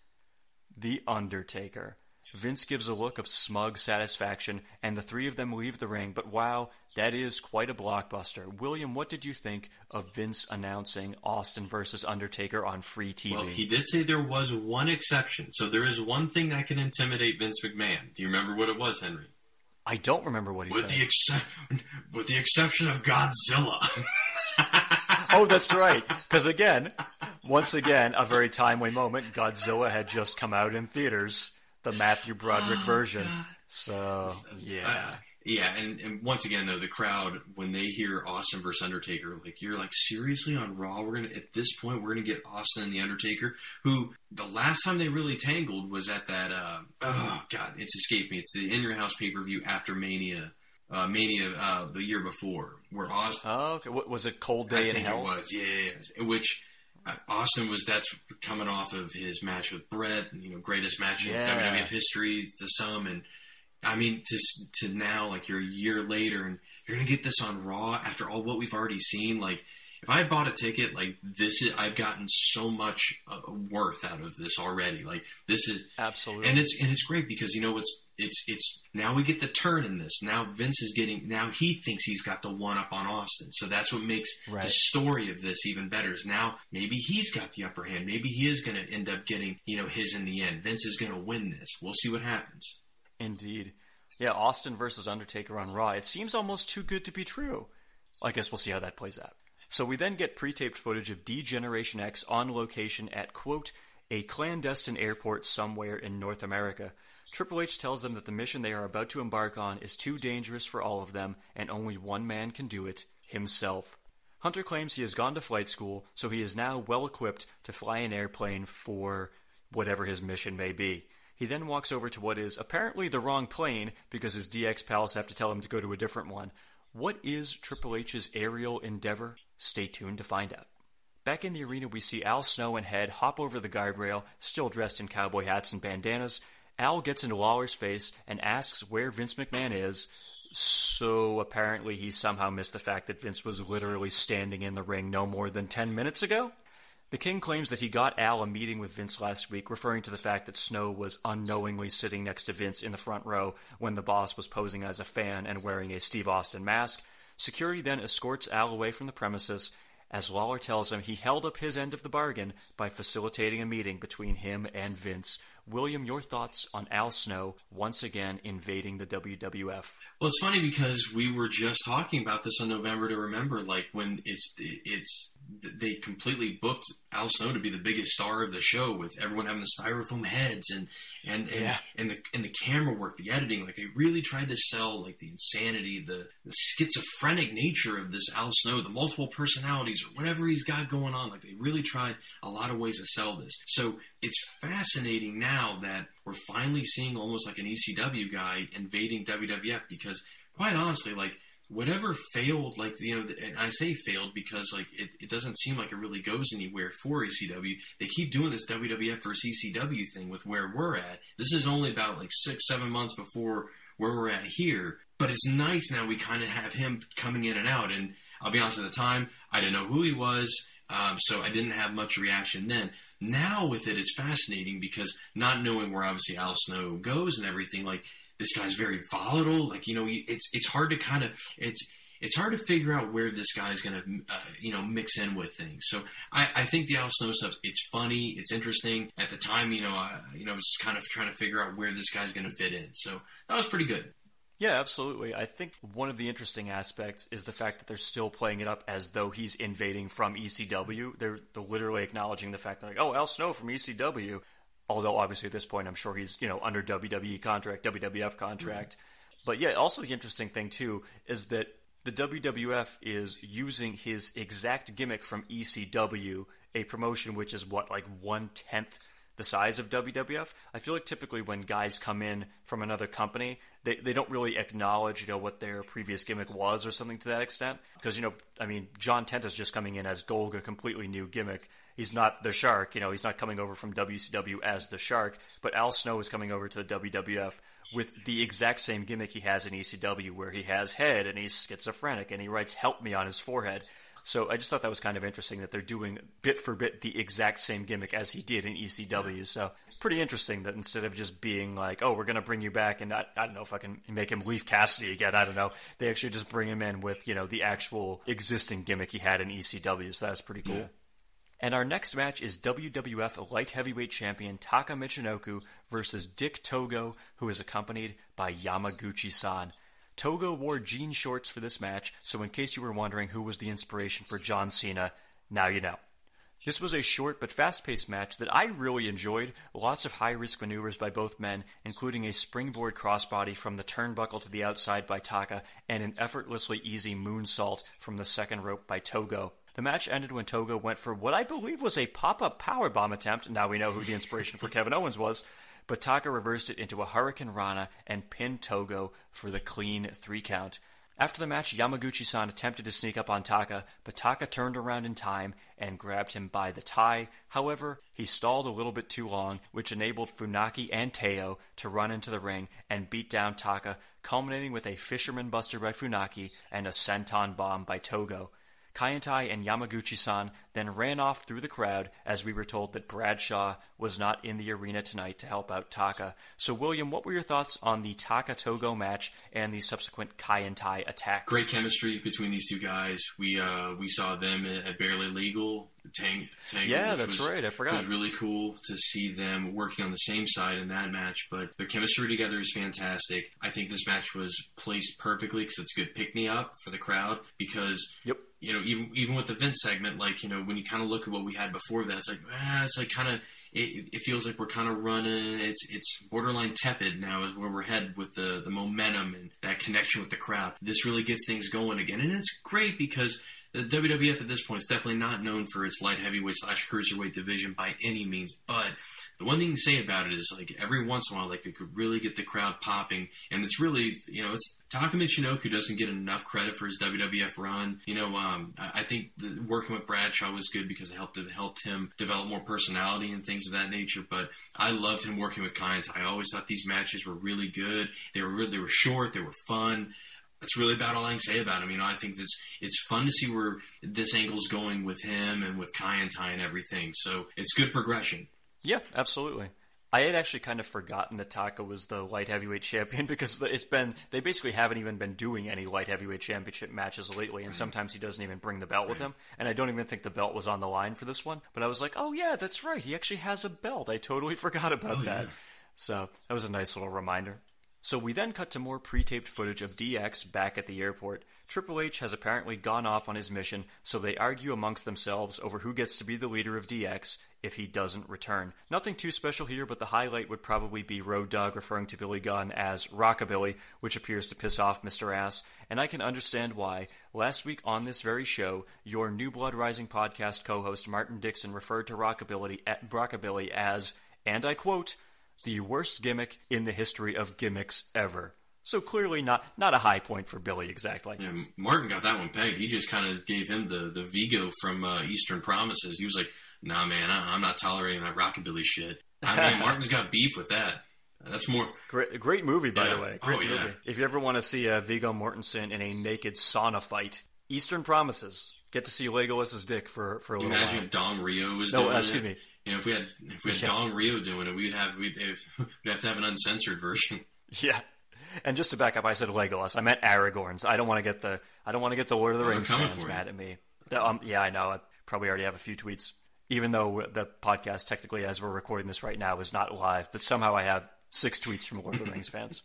The Undertaker. Vince gives a look of smug satisfaction, and the three of them leave the ring, but wow, that is quite a blockbuster. William, what did you think of Vince announcing Austin versus Undertaker on free TV? Well, he did say there was one exception, so there is one thing that can intimidate Vince McMahon. Do you remember what it was, Henry? I don't remember what he said. With the exception of Godzilla. Oh, that's right, because once again, a very timely moment, Godzilla had just come out in theaters. The Matthew Broderick version. God. So, yeah. And once again, though, the crowd, when they hear Austin versus Undertaker, like, you're like, seriously, on Raw, at this point, we're going to get Austin and The Undertaker, who the last time they really tangled was at that, it's escaped me. It's the In Your House pay-per-view after Mania, the year before, where Austin... Oh, okay. Was it Cold Day in Hell? I think it was, yeah. Which... Austin was that's coming off of his match with Bret, you know, greatest match in WWF history to some, and I mean to now, like you're a year later, and you're gonna get this on Raw after all what we've already seen. Like, if I bought a ticket, like this is, I've gotten so much worth out of this already. Like this is absolutely, and it's great because you know it's now we get the turn in this. Now Vince is getting, now he thinks he's got the one up on Austin. So that's what makes the story of this even better is now maybe he's got the upper hand. Maybe he is going to end up getting, you know, his in the end. Vince is going to win this. We'll see what happens. Indeed. Yeah. Austin versus Undertaker on Raw. It seems almost too good to be true. I guess we'll see how that plays out. So we then get pre-taped footage of D-Generation X on location at, quote, a clandestine airport somewhere in North America. Triple H tells them that the mission they are about to embark on is too dangerous for all of them, and only one man can do it, himself. Hunter claims he has gone to flight school, so he is now well-equipped to fly an airplane for whatever his mission may be. He then walks over to what is apparently the wrong plane, because his DX pals have to tell him to go to a different one. What is Triple H's aerial endeavor? Stay tuned to find out. Back in the arena, we see Al Snow and Head hop over the guardrail, still dressed in cowboy hats and bandanas. Al gets into Lawler's face and asks where Vince McMahon is, so apparently he somehow missed the fact that Vince was literally standing in the ring no more than 10 minutes ago. The King claims that he got Al a meeting with Vince last week, referring to the fact that Snow was unknowingly sitting next to Vince in the front row when the boss was posing as a fan and wearing a Steve Austin mask. Security then escorts Al away from the premises, as Lawler tells him he held up his end of the bargain by facilitating a meeting between him and Vince. William, your thoughts on Al Snow once again invading the WWF? Well, it's funny because we were just talking about this on November to Remember, like when it's they completely booked Al Snow to be the biggest star of the show with everyone having the styrofoam heads and the camera work, the editing, like they really tried to sell like the insanity, the schizophrenic nature of this Al Snow, the multiple personalities or whatever he's got going on. Like they really tried a lot of ways to sell this. So it's fascinating now that we're finally seeing almost like an ECW guy invading WWF because quite honestly, like whatever failed, like, you know, and I say failed because like it doesn't seem like it really goes anywhere for ECW. They keep doing this WWF versus ECW thing with where we're at. This is only about like 6-7 months before where we're at here, but it's nice now we kind of have him coming in and out. And I'll be honest, at the time, I didn't know who he was. So I didn't have much reaction then. Now with it, it's fascinating because not knowing where obviously Al Snow goes and everything, like this guy's very volatile. Like, you know, it's hard to kind of, it's hard to figure out where this guy's going to, you know, mix in with things. So I think the Al Snow stuff, it's funny. It's interesting. At the time, I was just kind of trying to figure out where this guy's going to fit in. So that was pretty good. Yeah, absolutely. I think one of the interesting aspects is the fact that they're still playing it up as though he's invading from ECW. They're literally acknowledging the fact that, like, oh, Al Snow from ECW. Although, obviously, at this point, I'm sure he's, you know, under WWE contract, WWF contract. Mm-hmm. But, yeah, also the interesting thing, too, is that the WWF is using his exact gimmick from ECW, a promotion which is, what, like 1/10 the size of WWF. I feel like typically when guys come in from another company, they don't really acknowledge, you know, what their previous gimmick was or something to that extent. Because, you know, I mean, John Tenta's just coming in as Golga, completely new gimmick. He's not the Shark, you know, he's not coming over from WCW as the Shark, but Al Snow is coming over to the WWF with the exact same gimmick he has in ECW, where he has Head and he's schizophrenic and he writes "Help me" on his forehead. So I just thought that was kind of interesting that they're doing bit for bit the exact same gimmick as he did in ECW. So it's pretty interesting that instead of just being like, oh, we're going to bring you back and I don't know if I can make him Leaf Cassidy again, I don't know. They actually just bring him in with, you know, the actual existing gimmick he had in ECW. So that's pretty cool. Yeah. And our next match is WWF Light Heavyweight Champion Taka Michinoku versus Dick Togo, who is accompanied by Yamaguchi-san. Togo wore jean shorts for this match, so in case you were wondering who was the inspiration for John Cena, now you know. This was a short but fast-paced match that I really enjoyed. Lots of high-risk maneuvers by both men, including a springboard crossbody from the turnbuckle to the outside by Taka, and an effortlessly easy moonsault from the second rope by Togo. The match ended when Togo went for what I believe was a pop-up powerbomb attempt. Now we know who the inspiration for Kevin Owens was. But Taka reversed it into a Hurricane Rana and pinned Togo for the clean 3 count. After the match, Yamaguchi-san attempted to sneak up on Taka, but Taka turned around in time and grabbed him by the tie. However, he stalled a little bit too long, which enabled Funaki and Teo to run into the ring and beat down Taka, culminating with a Fisherman Buster by Funaki and a Senton Bomb by Togo. Kayentai and Yamaguchi-san then ran off through the crowd, as we were told that Bradshaw was not in the arena tonight to help out Taka. So, William, what were your thoughts on the Taka-Togo match and the subsequent Kayentai attack? Great chemistry between these two guys. We saw them at Barely Legal. Tank, yeah, that's right. I forgot. It was really cool to see them working on the same side in that match, but their chemistry together is fantastic. I think this match was placed perfectly because it's a good pick-me-up for the crowd because, you know, even with the Vince segment, like, you know, when you kind of look at what we had before that, it's like, it's like kind of... It feels like we're kind of running. It's borderline tepid now is where we're headed with the momentum and that connection with the crowd. This really gets things going again. And it's great because the WWF at this point is definitely not known for its light heavyweight / cruiserweight division by any means. But the one thing to say about it is, like, every once in a while, like, they could really get the crowd popping. And it's really, you know, it's Taka Michinoku doesn't get enough credit for his WWF run. You know, I think working with Bradshaw was good because it helped him develop more personality and things of that nature. But I loved him working with Kayentai. I always thought these matches were really good. They were short. They were fun. That's really about all I can say about him. You know, I think it's fun to see where this angle's going with him and with Kayentai and everything. So it's good progression. Yeah, absolutely. I had actually kind of forgotten that Taka was the light heavyweight champion because they basically haven't even been doing any light heavyweight championship matches lately, and sometimes he doesn't even bring the belt with him, and I don't even think the belt was on the line for this one, but I was like, oh yeah, that's right, he actually has a belt. I totally forgot about that. Yeah. So that was a nice little reminder. So we then cut to more pre-taped footage of DX back at the airport. Triple H has apparently gone off on his mission, so they argue amongst themselves over who gets to be the leader of DX if he doesn't return. Nothing too special here, but the highlight would probably be Road Dogg referring to Billy Gunn as Rockabilly, which appears to piss off Mr. Ass, and I can understand why. Last week on this very show, your New Blood Rising podcast co-host Martin Dixon referred to Rockabilly as, and I quote, the worst gimmick in the history of gimmicks ever. So clearly not a high point for Billy, exactly. Yeah, Martin got that one pegged. He just kind of gave him the Vigo from Eastern Promises. He was like, nah, man, I'm not tolerating that Rockabilly shit. I mean, Martin's got beef with that. That's more... Great movie, by the way. Great movie. If you ever want to see Viggo Mortensen in a naked sauna fight, Eastern Promises. Get to see Legolas's dick for a little while. Imagine if Dom Rio was doing it. You know, if we had Dom Rio doing it, we'd have to have an uncensored version. Yeah, and just to back up, I said Legolas. I meant Aragorn's. I don't want to get the Lord of the Rings fans mad at me. Yeah, I know. I probably already have a few tweets. Even though the podcast, technically, as we're recording this right now, is not live, but somehow I have 6 tweets from Lord of the Rings fans.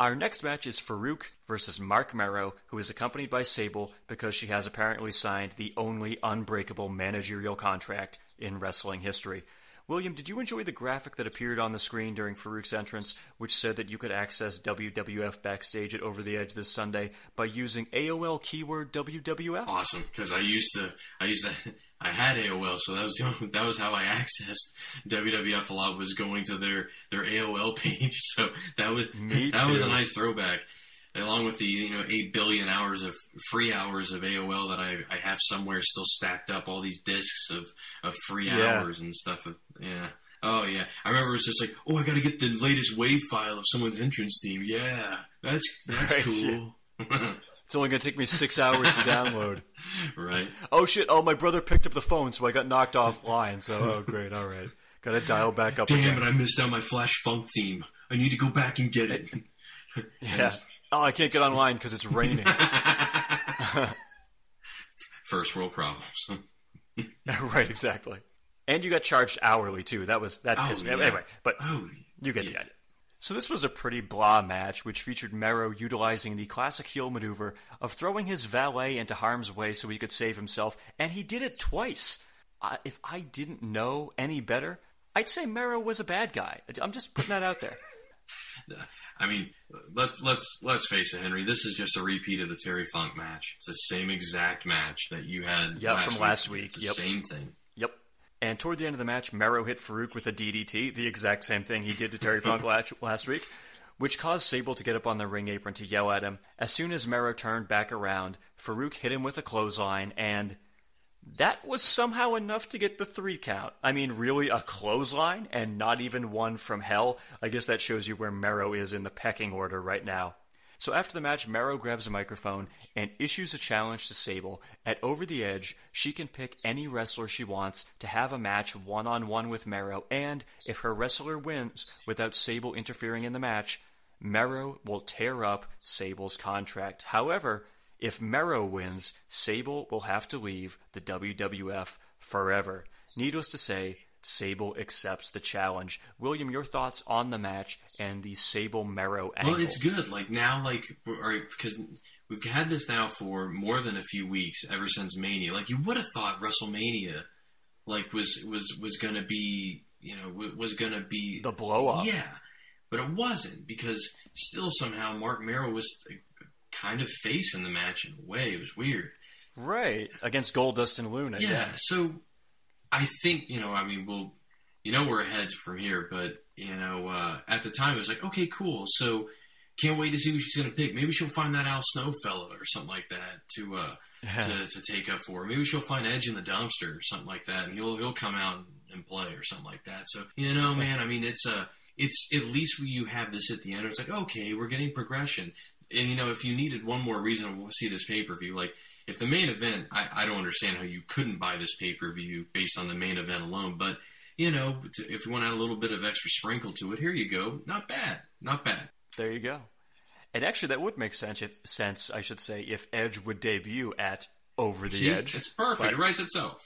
Our next match is Farouk versus Marc Mero, who is accompanied by Sable because she has apparently signed the only unbreakable managerial contract in wrestling history. William, did you enjoy the graphic that appeared on the screen during Farouk's entrance, which said that you could access WWF backstage at Over the Edge this Sunday by using AOL keyword WWF? Awesome, because I had AOL, so that was how I accessed WWF a lot, was going to their AOL page. So that was a nice throwback, along with the 8 billion hours of free hours of AOL that I have somewhere still stacked up, all these discs of free hours and stuff. Yeah. Oh yeah, I remember it was just like, I got to get the latest WAV file of someone's entrance theme. Yeah, that's right, cool. Yeah. It's only going to take me 6 hours to download. Right. Oh, shit. Oh, my brother picked up the phone, so I got knocked offline. So, oh, great. All right. Got to dial back up again. Damn it. I missed out my Flash Funk theme. I need to go back and get it. Yeah. Oh, I can't get online because it's raining. First world problems. Right, exactly. And you got charged hourly, too. That pissed me off. Anyway, but you get the idea. So this was a pretty blah match, which featured Mero utilizing the classic heel maneuver of throwing his valet into harm's way so he could save himself, and he did it twice. If I didn't know any better, I'd say Mero was a bad guy. I'm just putting that out there. I mean, let's face it, Henry. This is just a repeat of the Terry Funk match. It's the same exact match that you had last week. It's the same thing. Yep. And toward the end of the match, Mero hit Farouk with a DDT, the exact same thing he did to Terry Funk last week, which caused Sable to get up on the ring apron to yell at him. As soon as Mero turned back around, Farouk hit him with a clothesline, and that was somehow enough to get the 3 count. I mean, really, a clothesline and not even one from hell? I guess that shows you where Mero is in the pecking order right now. So after the match, Mero grabs a microphone and issues a challenge to Sable. At Over the Edge, she can pick any wrestler she wants to have a match one-on-one with Mero, and if her wrestler wins without Sable interfering in the match, Mero will tear up Sable's contract. However, if Mero wins, Sable will have to leave the WWF forever. Needless to say, Sable accepts the challenge. William, your thoughts on the match and the Sable-Mero angle? Well, it's good. Like, now, like, because we've had this now for more than a few weeks, ever since Mania. Like, you would have thought WrestleMania, like, was going to be, you know, was going to be the blow-up. Yeah, but it wasn't, because still somehow Marc Mero was kind of face in the match in a way. It was weird. Right, against Goldust and Luna. Yeah, so I think, you know, I mean, we'll, you know, we're ahead from here, but, you know, at the time it was like, okay, cool. So can't wait to see who she's going to pick. Maybe she'll find that Al Snow fella or something like that to take up for her. Maybe she'll find Edge in the dumpster or something like that, and he'll come out and play or something like that. So, you know, man, I mean, it's at least you have this at the end. It's like, okay, we're getting progression. And, you know, if you needed one more reason to see this pay-per-view, like, if the main event, I don't understand how you couldn't buy this pay-per-view based on the main event alone. But, you know, if you want to add a little bit of extra sprinkle to it, here you go. Not bad. Not bad. There you go. And actually, that would make sense, I should say, if Edge would debut at Over the Edge. It's perfect. But it writes itself.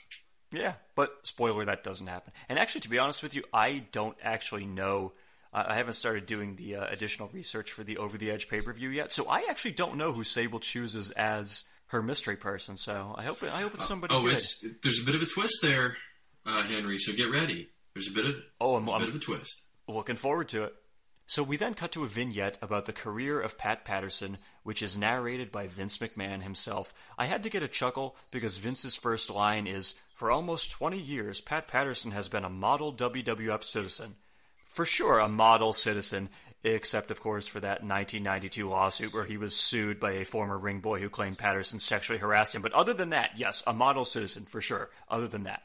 Yeah. But, spoiler, that doesn't happen. And actually, to be honest with you, I don't actually know. I haven't started doing the additional research for the Over the Edge pay-per-view yet. So I actually don't know who Sable chooses as her mystery person, so I hope it's somebody good. There's a bit of a twist there, Henry, so get ready. There's a bit of a twist. Looking forward to it. So we then cut to a vignette about the career of Pat Patterson, which is narrated by Vince McMahon himself. I had to get a chuckle because Vince's first line is, "For almost 20 years, Pat Patterson has been a model WWF citizen." For sure, a model citizen, except, of course, for that 1992 lawsuit where he was sued by a former ring boy who claimed Patterson sexually harassed him. But other than that, yes, a model citizen, for sure, other than that.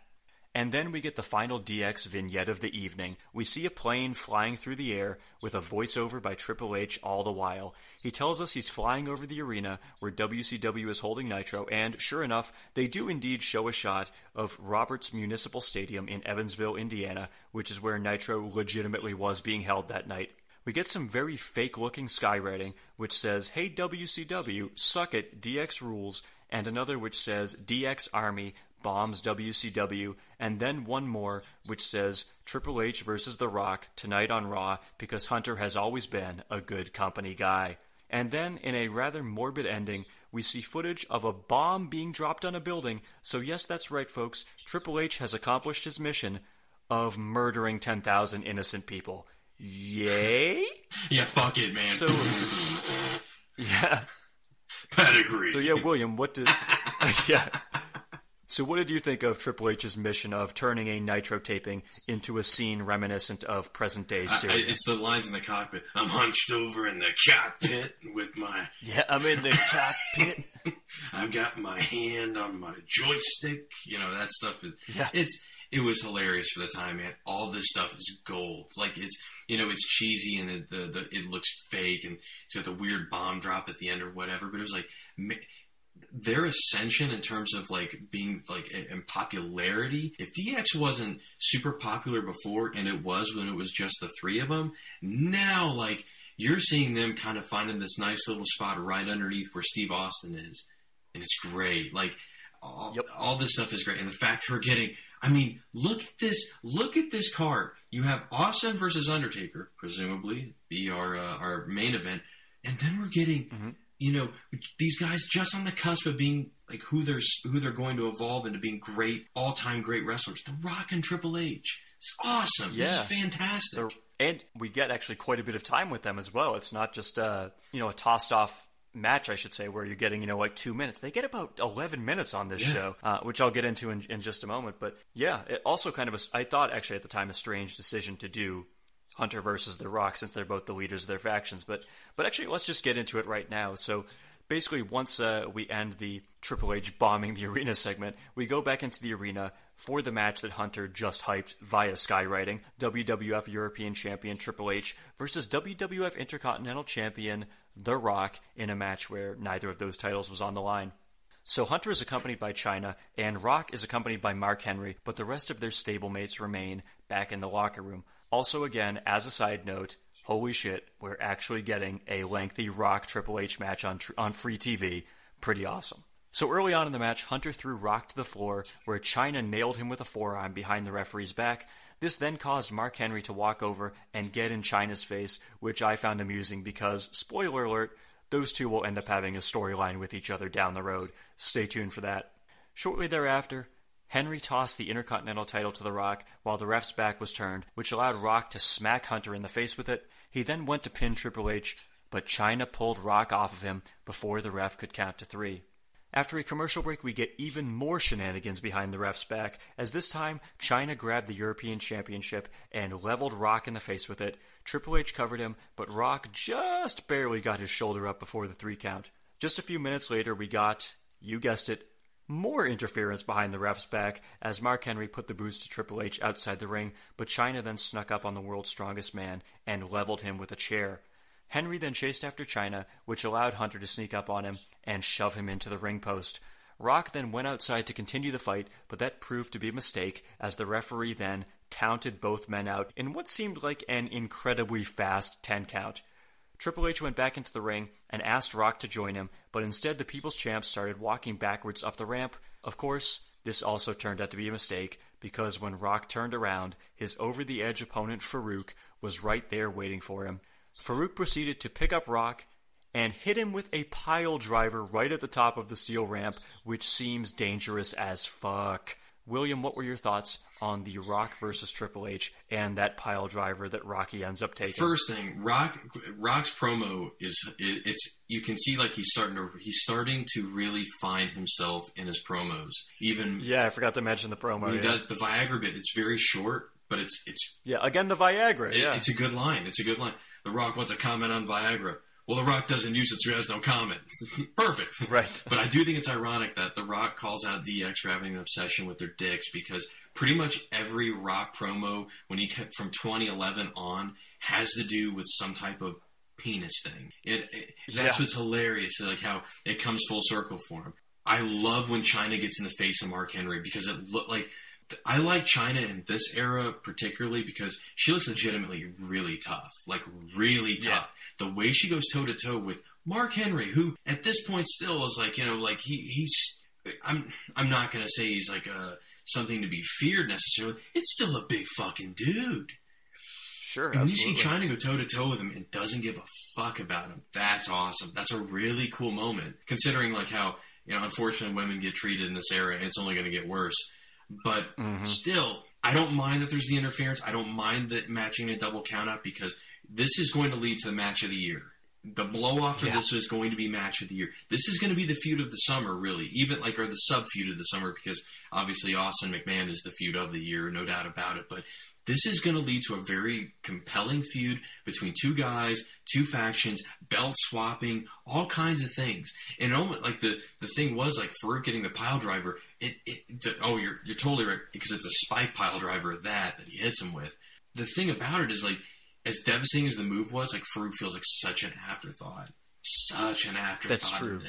And then we get the final DX vignette of the evening. We see a plane flying through the air with a voiceover by Triple H all the while. He tells us he's flying over the arena where WCW is holding Nitro, and sure enough, they do indeed show a shot of Roberts Municipal Stadium in Evansville, Indiana, which is where Nitro legitimately was being held that night. We get some very fake-looking skywriting, which says, "Hey WCW, suck it, DX rules," and another which says, "DX Army, bombs WCW," and then one more which says, "Triple H versus The Rock tonight on Raw, because Hunter has always been a good company guy." And then, in a rather morbid ending, we see footage of a bomb being dropped on a building. So yes, that's right, folks, Triple H has accomplished his mission of murdering 10,000 innocent people. Yay? Yeah, fuck it, man. So, yeah. Pedigree. So yeah, William, So what did you think of Triple H's mission of turning a Nitro taping into a scene reminiscent of present-day series? It's the lines in the cockpit. "I'm hunched over in the cockpit with my..." Yeah, I'm in the cockpit. "I've got my hand on my joystick." You know, that stuff is... Yeah. It was hilarious for the time, man. All this stuff is gold. Like, it's, you know, it's cheesy and it looks fake, and it's got the weird bomb drop at the end or whatever, but it was like... Their ascension in terms of like being like in popularity. If DX wasn't super popular before, and it was when it was just the three of them, now like you're seeing them kind of finding this nice little spot right underneath where Steve Austin is, and it's great. Like all this stuff is great, and the fact we're getting. I mean, look at this. Look at this card. You have Austin versus Undertaker, presumably be our main event, and then we're getting. Mm-hmm. You know, these guys just on the cusp of being like who they're going to evolve into being great, all-time great wrestlers. The Rock and Triple H. It's awesome. Yeah. This is fantastic. And we get actually quite a bit of time with them as well. It's not just a tossed-off match, I should say, where you're getting, you know, like 2 minutes. They get about 11 minutes on this show, which I'll get into in just a moment. But yeah, it also kind of, I thought actually at the time, a strange decision to do Hunter versus The Rock, since they're both the leaders of their factions. But actually, let's just get into it right now. So basically, once we end the Triple H bombing the arena segment, we go back into the arena for the match that Hunter just hyped via skywriting. WWF European Champion Triple H versus WWF Intercontinental Champion The Rock in a match where neither of those titles was on the line. So Hunter is accompanied by China, and Rock is accompanied by Mark Henry, but the rest of their stablemates remain back in the locker room. Also, again, as a side note, holy shit, we're actually getting a lengthy Rock Triple H match on free TV. Pretty awesome. So early on in the match, Hunter threw Rock to the floor, where China nailed him with a forearm behind the referee's back. This then caused Mark Henry to walk over and get in China's face, which I found amusing because, spoiler alert, those two will end up having a storyline with each other down the road. Stay tuned for that. Shortly thereafter, Henry tossed the Intercontinental title to The Rock while the ref's back was turned, which allowed Rock to smack Hunter in the face with it. He then went to pin Triple H, but China pulled Rock off of him before the ref could count to 3. After a commercial break, we get even more shenanigans behind the ref's back, as this time, China grabbed the European Championship and leveled Rock in the face with it. Triple H covered him, but Rock just barely got his shoulder up before the 3 count. Just a few minutes later, we got, you guessed it, more interference behind the ref's back, as Mark Henry put the boots to Triple H outside the ring, but China then snuck up on the world's strongest man and leveled him with a chair. Henry then chased after China, which allowed Hunter to sneak up on him and shove him into the ring post. Rock then went outside to continue the fight, but that proved to be a mistake, as the referee then counted both men out in what seemed like an incredibly fast 10 count. Triple H went back into the ring and asked Rock to join him, but instead the People's Champ started walking backwards up the ramp. Of course, this also turned out to be a mistake, because when Rock turned around, his over-the-edge opponent Farouk was right there waiting for him. Farouk proceeded to pick up Rock and hit him with a pile driver right at the top of the steel ramp, which seems dangerous as fuck. William, what were your thoughts on the Rock versus Triple H and that pile driver that Rocky ends up taking? First thing, Rock's promo is you can see like he's starting to really find himself in his promos. Even yeah, I forgot to mention the promo. He does the Viagra bit. It's very short, but it's yeah. Again, the Viagra. It's a good line. It's a good line. The Rock wants a comment on Viagra. Well, The Rock doesn't use it, so he has no comment. Perfect. Right. But I do think it's ironic that The Rock calls out DX for having an obsession with their dicks, because pretty much every Rock promo when he kept from 2011 on has to do with some type of penis thing. That's what's hilarious, like how it comes full circle for him. I love when China gets in the face of Mark Henry, because it looked like... I like China in this era particularly because she looks legitimately really tough. Like, really tough. Yeah. The way she goes toe-to-toe with Mark Henry, who at this point still is like, you know, like he's... I'm not going to say he's like something to be feared necessarily. It's still a big fucking dude. Sure, and absolutely. You see China go toe-to-toe with him and doesn't give a fuck about him. That's awesome. That's a really cool moment, considering like how, you know, unfortunately women get treated in this era, and it's only going to get worse. But still, I don't mind that there's the interference. I don't mind the matching a double count-up, because this is going to lead to the match of the year. The blow-off of this is going to be match of the year. This is going to be the feud of the summer, really. Even like, or the sub-feud of the summer, because obviously Austin McMahon is the feud of the year, no doubt about it. But this is going to lead to a very compelling feud between two guys, two factions, belt swapping, all kinds of things. And like the thing was like Farouk getting the pile driver. You're totally right, because it's a spike pile driver that he hits him with. The thing about it is, like, as devastating as the move was, like, Farouk feels like such an afterthought. That's true.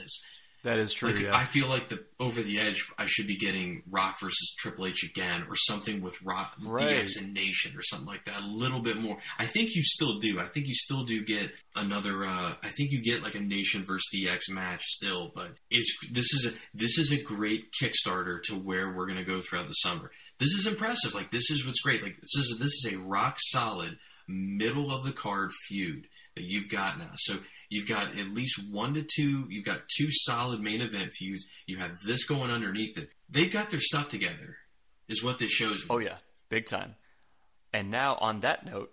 That is true, like, yeah. I feel like the over the edge, I should be getting Rock versus Triple H again, or something with Rock, right. DX and Nation, or something like that, a little bit more. I think you still do get another, I think you get like a Nation versus DX match still, but this is a great Kickstarter to where we're going to go throughout the summer. This is impressive. Like, this is what's great. Like, this is a rock solid, middle of the card feud that you've got now. So, you've got at least you've got 2 solid main event feuds. You have this going underneath it. They've got their stuff together, is what this shows me. Oh, yeah. Big time. And now, on that note,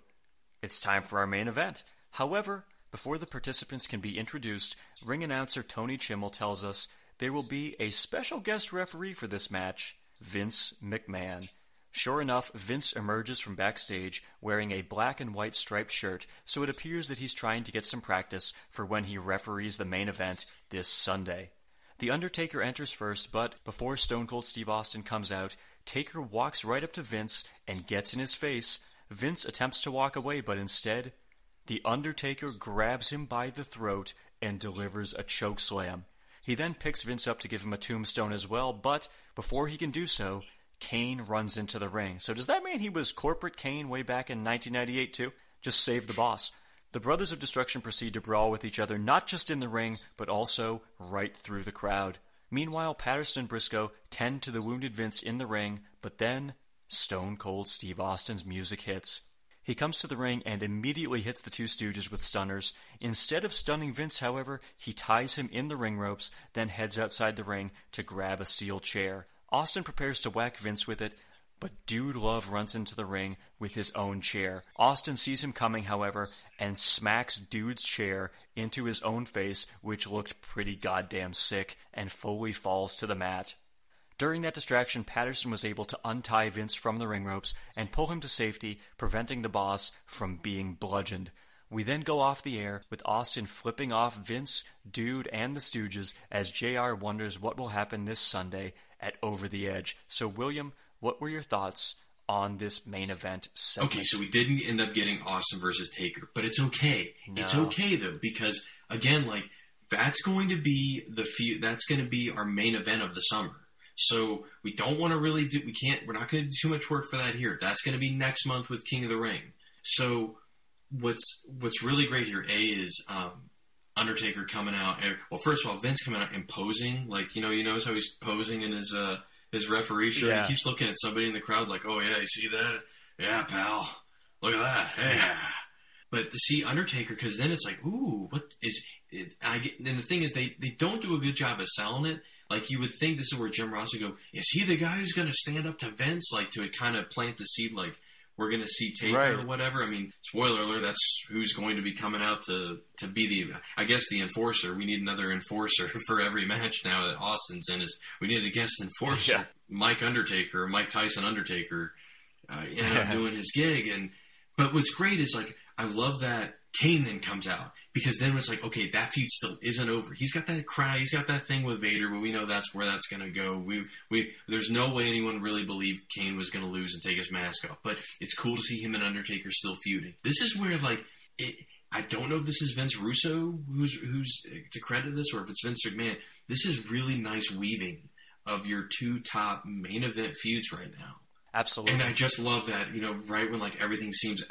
it's time for our main event. However, before the participants can be introduced, ring announcer Tony Chimmel tells us there will be a special guest referee for this match, Vince McMahon. Sure enough, Vince emerges from backstage wearing a black and white striped shirt, so it appears that he's trying to get some practice for when he referees the main event this Sunday. The Undertaker enters first, but before Stone Cold Steve Austin comes out, Taker walks right up to Vince and gets in his face. Vince attempts to walk away, but instead, the Undertaker grabs him by the throat and delivers a chokeslam. He then picks Vince up to give him a tombstone as well, but before he can do so, Kane runs into the ring. So does that mean he was Corporate Kane way back in 1998 too? Just save the boss. The Brothers of Destruction proceed to brawl with each other, not just in the ring, but also right through the crowd. Meanwhile, Patterson and Briscoe tend to the wounded Vince in the ring, but then Stone Cold Steve Austin's music hits. He comes to the ring and immediately hits the Two Stooges with stunners. Instead of stunning Vince, however, he ties him in the ring ropes, then heads outside the ring to grab a steel chair. Austin prepares to whack Vince with it, but Dude Love runs into the ring with his own chair. Austin sees him coming, however, and smacks Dude's chair into his own face, which looked pretty goddamn sick, and fully falls to the mat. During that distraction, Patterson was able to untie Vince from the ring ropes and pull him to safety, preventing the boss from being bludgeoned. We then go off the air with Austin flipping off Vince, Dude, and the Stooges as JR wonders what will happen this Sunday at Over the Edge. So, William, what were your thoughts on this main event segment? Okay, so we didn't end up getting Austin versus Taker, but it's okay. No. It's okay, though, because, again, like, that's going to be that's going to be our main event of the summer. So we don't want to really do, we're not going to do too much work for that here. That's going to be next month with King of the Ring. So what's really great here, A, is Undertaker coming out. Well, first of all, Vince coming out and posing. Like, you know how he's posing in his referee shirt. Yeah. He keeps looking at somebody in the crowd like, oh, yeah, you see that? Yeah, pal. Look at that. Yeah. But to see Undertaker, because then it's like, ooh, what is it? And the thing is, they don't do a good job of selling it. Like, you would think this is where Jim Ross would go, is he the guy who's going to stand up to Vince? Like, to kind of plant the seed, like, we're going to see Taker or whatever. I mean, spoiler alert, that's who's going to be coming out to be the enforcer. We need another enforcer for every match now that Austin's in. We need a guest enforcer. Yeah. Mike Tyson Undertaker, ended up doing his gig. But what's great is, like, I love that Kane then comes out. Because then it's like, okay, that feud still isn't over. He's got that cry. He's got that thing with Vader, but we know that's where that's going to go. There's no way anyone really believed Kane was going to lose and take his mask off. But it's cool to see him and Undertaker still feuding. This is where, like, I don't know if this is Vince Russo who's to credit this or if it's Vince McMahon. This is really nice weaving of your two top main event feuds right now. Absolutely. And I just love that, you know, right when, like, everything seems,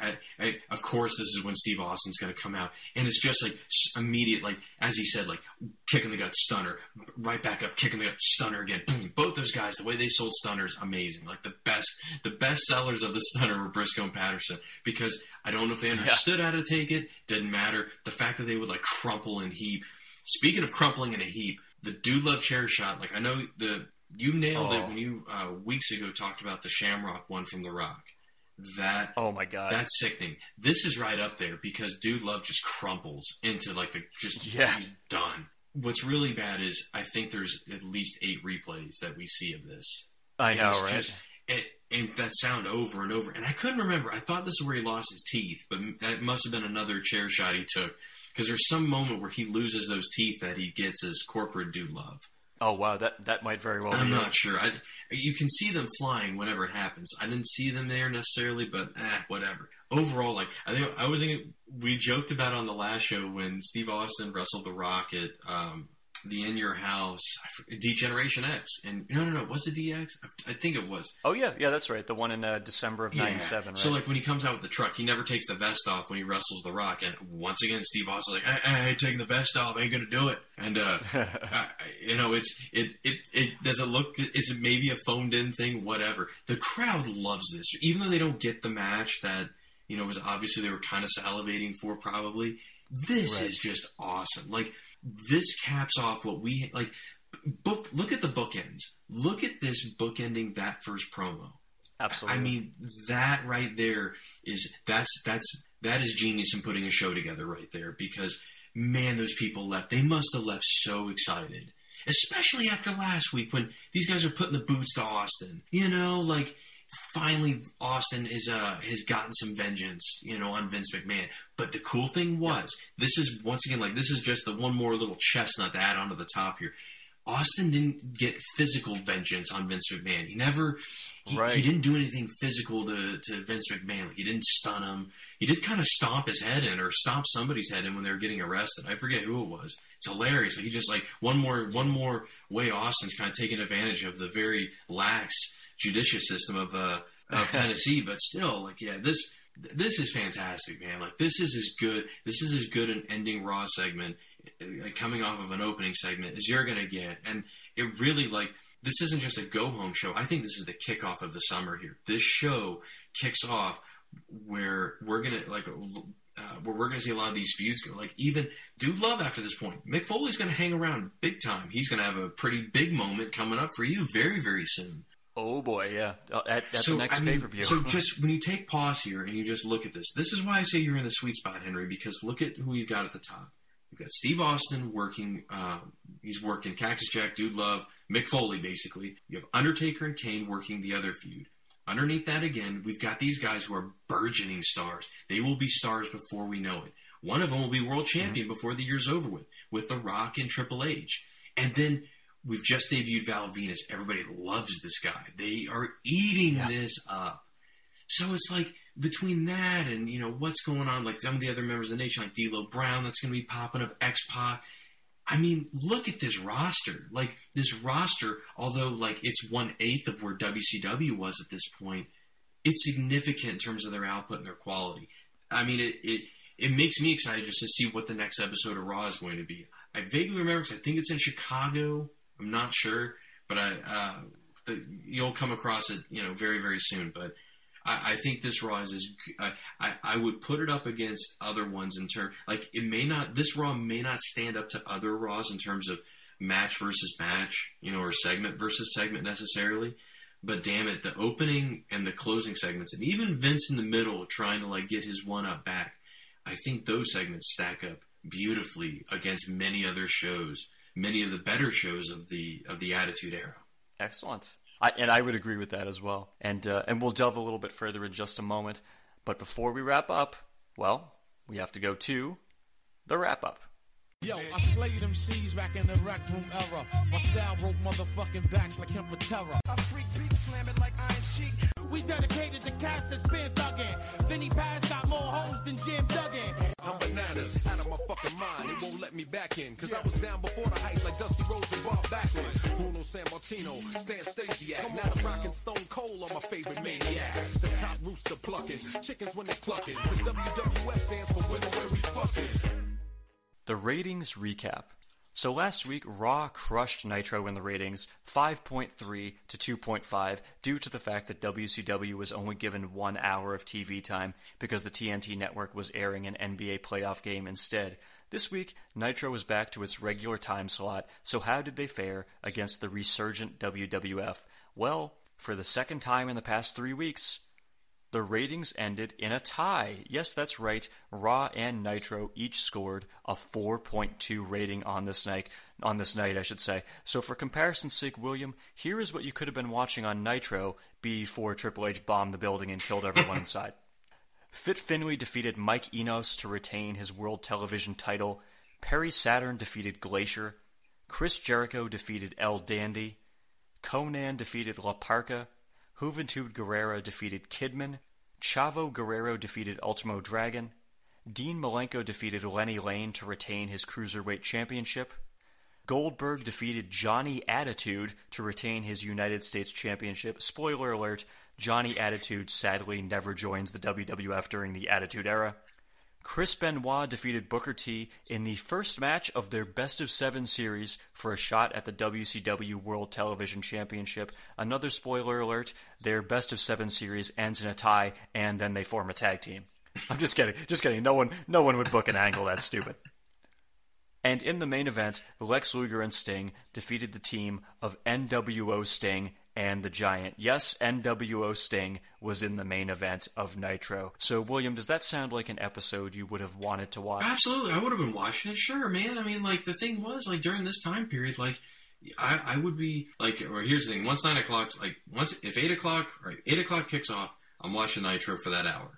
of course, this is when Steve Austin's going to come out. And it's just, like, immediate, like, as he said, like, kick in the gut, stunner, right back up, kick in the gut, stunner again. Boom. Both those guys, the way they sold stunners, amazing. Like, the best sellers of the stunner were Briscoe and Patterson, because I don't know if they understood how to take it. Didn't matter. The fact that they would, like, crumple and heap. Speaking of crumpling in a heap, the Dude Love chair shot, like, I know you nailed it when you weeks ago talked about the Shamrock one from The Rock. That my god, that's sickening. This is right up there because Dude Love just crumples into he's done. What's really bad is I think there's at least 8 replays that we see of this. I know, right? And that sound over and over. And I couldn't remember. I thought this is where he lost his teeth, but that must have been another chair shot he took because there's some moment where he loses those teeth that he gets as corporate Dude Love. Oh, wow, that might very well be. I'm not sure. You can see them flying whenever it happens. I didn't see them there necessarily, but whatever. Overall, like, I think we joked about on the last show when Steve Austin wrestled The Rock at the In Your House, Degeneration X. And no, was it DX? I think it was. Oh, yeah, that's right. The one in December of 97, right? So, like, when he comes out with the truck, he never takes the vest off when he wrestles The Rock. And once again, Steve Austin's like, I ain't taking the vest off. I ain't going to do it. And, is it maybe a phoned in thing? Whatever. The crowd loves this. Even though they don't get the match that, you know, was obviously they were kind of salivating for probably. This is just awesome. Like, this caps off what we like. Look at the bookends. Look at this bookending that first promo. Absolutely. I mean, that right there is that is genius in putting a show together right there because man, those people left. They must have left so excited, especially after last week when these guys are putting the boots to Austin. You know, like finally Austin is has gotten some vengeance, you know, on Vince McMahon. But the cool thing was, this is once again, like, this is just the one more little chestnut to add onto the top here. Austin didn't get physical vengeance on Vince McMahon. He never, he didn't do anything physical to Vince McMahon. Like, he didn't stun him. He did kind of stomp his head in, or stomp somebody's head in when they were getting arrested. I forget who it was. It's hilarious. Like, he just, like, one more way Austin's kind of taking advantage of the very lax judicial system of Tennessee. But still, like, yeah, this is fantastic, man. Like, this is as good an ending Raw segment coming off of an opening segment as you're going to get. And it really, like, this isn't just a go-home show. I think this is the kickoff of the summer here. This show kicks off where we're going to, like, where we're going to see a lot of these feuds go. Like, even Dude Love after this point. Mick Foley's going to hang around big time. He's going to have a pretty big moment coming up for you very, very soon. Oh, boy, yeah. That's the next pay-per-view. So just when you take pause here and you just look at this, this is why I say you're in the sweet spot, Henry, because look at who you've got at the top. You've got Steve Austin working, he's working Cactus Jack, Dude Love, Mick Foley, basically. You have Undertaker and Kane working the other feud. Underneath that again, we've got these guys who are burgeoning stars. They will be stars before we know it. One of them will be world champion before the year's over with The Rock and Triple H. And then we've just debuted Val Venis. Everybody loves this guy. They are eating this up. So it's like, between that and, you know, what's going on, like some of the other members of the nation, like D'Lo Brown, that's going to be popping up, X-Pac. I mean, look at this roster. Like, this roster, although, like, it's 1/8 of where WCW was at this point, it's significant in terms of their output and their quality. I mean, it makes me excited just to see what the next episode of Raw is going to be. I vaguely remember, because I think it's in Chicago. I'm not sure, but you'll come across it, you know, very, very soon, but I think this Raw is I would put it up against other ones in terms, like, it may not, this Raw may not stand up to other Raws in terms of match versus match, you know, or segment versus segment necessarily. But damn it, the opening and the closing segments, and even Vince in the middle trying to, like, get his one up back, I think those segments stack up beautifully against many other shows, many of the better shows of the Attitude Era. Excellent. I would agree with that as well. And we'll delve a little bit further in just a moment. But before we wrap up, well, we have to go to the wrap-up. Yo, I slayed them C's back in the rec room era. My style broke motherfucking backs like him for terror. I freak beat slam it like Iron Sheik. We dedicated to cast that's been thuggin'. Then he passed out more hoes than Jim Duggan. I'm bananas, out of my fucking mind. It won't let me back in. Cause I was down before the hype like Dusty Rhodes and Bob Backlund. Bruno Sammartino, Stan Stasiak. Now the Rock and Stone Cold are my favorite maniacs. The top rooster pluckin', chickens when they cluckin'. Cause WWF stands for women where we fuckin'. The ratings recap. So last week, Raw crushed Nitro in the ratings, 5.3 to 2.5, due to the fact that WCW was only given 1 hour of TV time because the TNT network was airing an NBA playoff game instead. This week, Nitro was back to its regular time slot, so how did they fare against the resurgent WWF? Well, for the second time in the past 3 weeks, the ratings ended in a tie. Yes, that's right. Raw and Nitro each scored a 4.2 rating on this night. So for comparison's sake, William, here is what you could have been watching on Nitro before Triple H bombed the building and killed everyone inside. Fit Finlay defeated Mike Enos to retain his world television title. Perry Saturn defeated Glacier. Chris Jericho defeated El Dandy. Conan defeated La Parca. Juventud Guerrera defeated Kidman. Chavo Guerrero defeated Ultimo Dragon. Dean Malenko defeated Lenny Lane to retain his Cruiserweight Championship. Goldberg defeated Johnny Attitude to retain his United States Championship. Spoiler alert, Johnny Attitude sadly never joins the WWF during the Attitude Era. Chris Benoit defeated Booker T in the first match of their Best of 7 series for a shot at the WCW World Television Championship. Another spoiler alert, their Best of 7 series ends in a tie, and then they form a tag team. I'm just kidding. Just kidding. No one would book an angle that stupid. And in the main event, Lex Luger and Sting defeated the team of NWO Sting and the Giant. Yes, NWO Sting was in the main event of Nitro. So, William, does that sound like an episode you would have wanted to watch? Absolutely. I would have been watching it. Sure, man. I mean, like, the thing was, like, during this time period, like, I would be like, or here's the thing. Once 9 o'clock's like, once if 8 o'clock, right? 8 o'clock kicks off. I'm watching Nitro for that hour.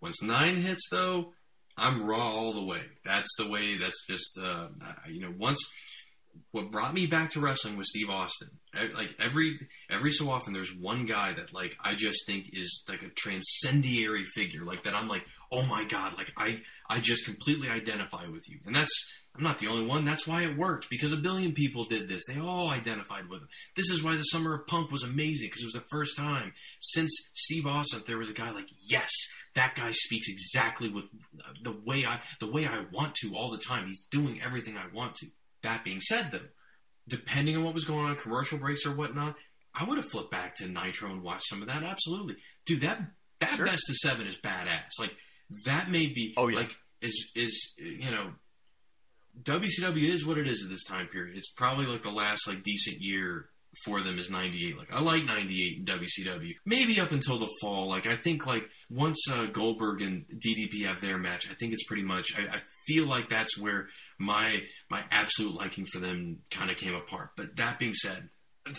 Once 9 hits though, I'm Raw all the way. That's the way. That's just, you know, once what brought me back to wrestling was Steve Austin. Like every so often there's one guy that like, I just think is like a transcendiary figure like that. I'm like, oh my God. Like I just completely identify with you. And that's, I'm not the only one. That's why it worked, because a billion people did this. They all identified with him. This is why the Summer of Punk was amazing, because it was the first time since Steve Austin there was a guy like, yes, that guy speaks exactly with the way I want to all the time. He's doing everything I want to. That being said, though, depending on what was going on, commercial breaks or whatnot, I would have flipped back to Nitro and watched some of that. Absolutely, dude. That sure. Best of 7 is badass. Like that may be. Oh, yeah. Like is you know. WCW is what it is at this time period. It's probably like the last like decent year for them is 98. Like I like 98 in WCW. Maybe up until the fall. Like I think like once Goldberg and DDP have their match, I think it's pretty much. I feel like that's where my absolute liking for them kind of came apart. But that being said,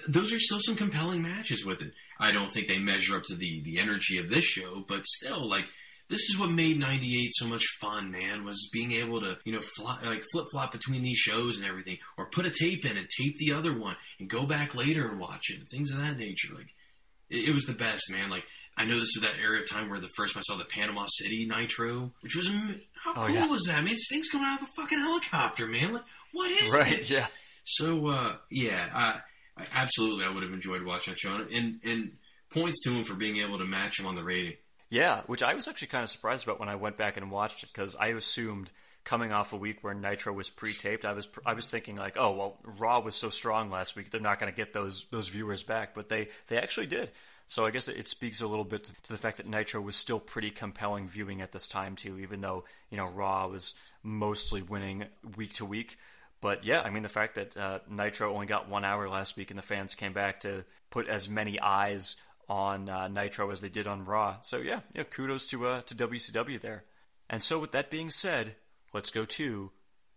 those are still some compelling matches with it. I don't think they measure up to the energy of this show, but still like. This is what made 98 so much fun, man, was being able to, you know, flip-flop between these shows and everything, or put a tape in and tape the other one and go back later and watch it, things of that nature. Like, it was the best, man. Like, I know this was that era of time where the first time I saw the Panama City Nitro, which was, how cool was that? I mean, it's things coming out of a fucking helicopter, man. Like, what is this? Yeah. So, I absolutely, I would have enjoyed watching that show. And points to him for being able to match him on the rating. Yeah, which I was actually kind of surprised about when I went back and watched it, because I assumed coming off a week where Nitro was pre-taped, I was thinking like, oh, well, Raw was so strong last week, they're not going to get those viewers back, but they actually did. So I guess it speaks a little bit to the fact that Nitro was still pretty compelling viewing at this time too, even though, you know, Raw was mostly winning week to week. But yeah, I mean, the fact that Nitro only got 1 hour last week and the fans came back to put as many eyes on Nitro as they did on Raw. So yeah, you know, kudos to WCW there. And so with that being said, let's go to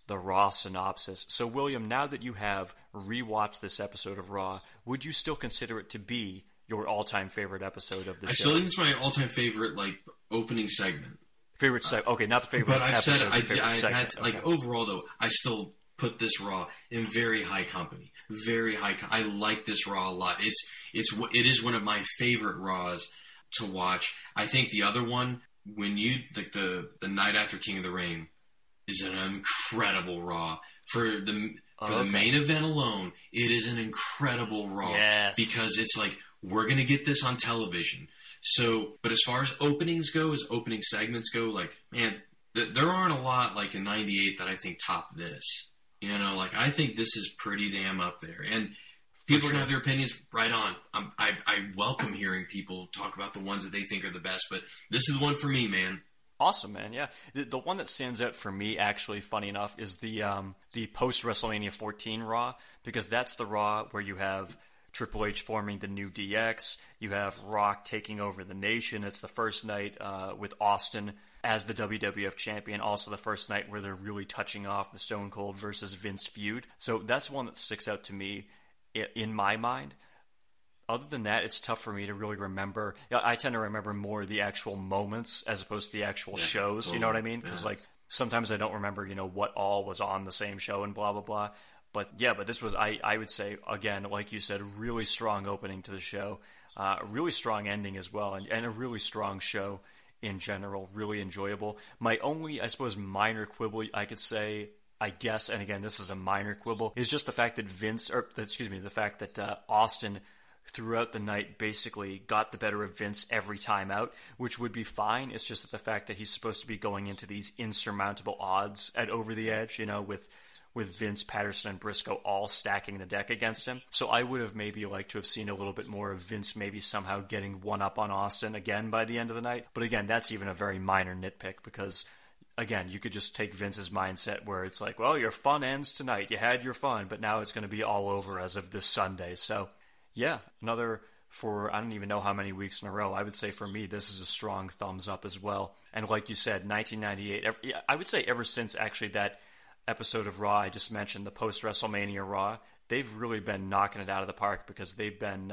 the Raw synopsis. So William, now that you have rewatched this episode of Raw, would you still consider it to be your all-time favorite episode of the show? I still think it's my all-time favorite like opening segment. Favorite segment. Okay, not the favorite episode. But I've said like overall though, I still put this Raw in very high company. Very high. I like this Raw a lot. It is one of my favorite Raws to watch. I think the other one, when you like the night after King of the Ring, is an incredible Raw for the main event alone. It is an incredible Raw because it's like we're gonna get this on television. So, but as far as openings go, as opening segments go, like man, there aren't a lot like in '98 that I think top this. You know, like, I think this is pretty damn up there. And people are going to have their opinions right on. I welcome hearing people talk about the ones that they think are the best, but this is the one for me, man. Awesome, man. Yeah. The one that stands out for me, actually, funny enough, is the post-WrestleMania 14 Raw, because that's the Raw where you have Triple H forming the new DX. You have Rock taking over the nation. It's the first night with Austin as the WWF champion, also the first night where they're really touching off the Stone Cold versus Vince feud. So that's one that sticks out to me in my mind. Other than that, it's tough for me to really remember. I tend to remember more the actual moments as opposed to the actual shows, you know what I mean? Because like sometimes I don't remember, you know, what all was on the same show and blah, blah, blah. But yeah, but this was, I would say, again, like you said, really strong opening to the show, a really strong ending as well, and a really strong show. In general, really enjoyable. My only, I suppose, minor quibble I could say, I guess, and again, this is a minor quibble, is just the fact that Austin throughout the night basically got the better of Vince every time out, which would be fine. It's just that the fact that he's supposed to be going into these insurmountable odds at Over the Edge, you know, with Vince, Patterson, and Briscoe all stacking the deck against him. So I would have maybe liked to have seen a little bit more of Vince maybe somehow getting one up on Austin again by the end of the night. But again, that's even a very minor nitpick because, again, you could just take Vince's mindset where it's like, well, your fun ends tonight. You had your fun, but now it's going to be all over as of this Sunday. So, yeah, another for I don't even know how many weeks in a row. I would say for me, this is a strong thumbs up as well. And like you said, 1998, I would say ever since actually that episode of Raw I just mentioned, the post-WrestleMania Raw, they've really been knocking it out of the park because they've been,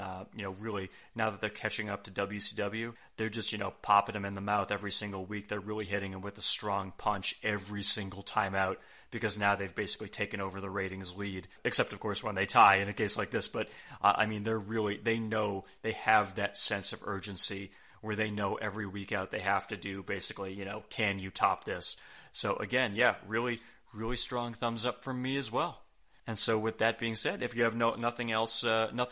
really, now that they're catching up to WCW, they're just, popping them in the mouth every single week. They're really hitting them with a strong punch every single time out because now they've basically taken over the ratings lead, except, of course, when they tie in a case like this. But, they're really, they know, they have that sense of urgency where they know every week out they have to do basically, can you top this? So, again, yeah, really, really strong thumbs up from me as well. And so with that being said, if you have nothing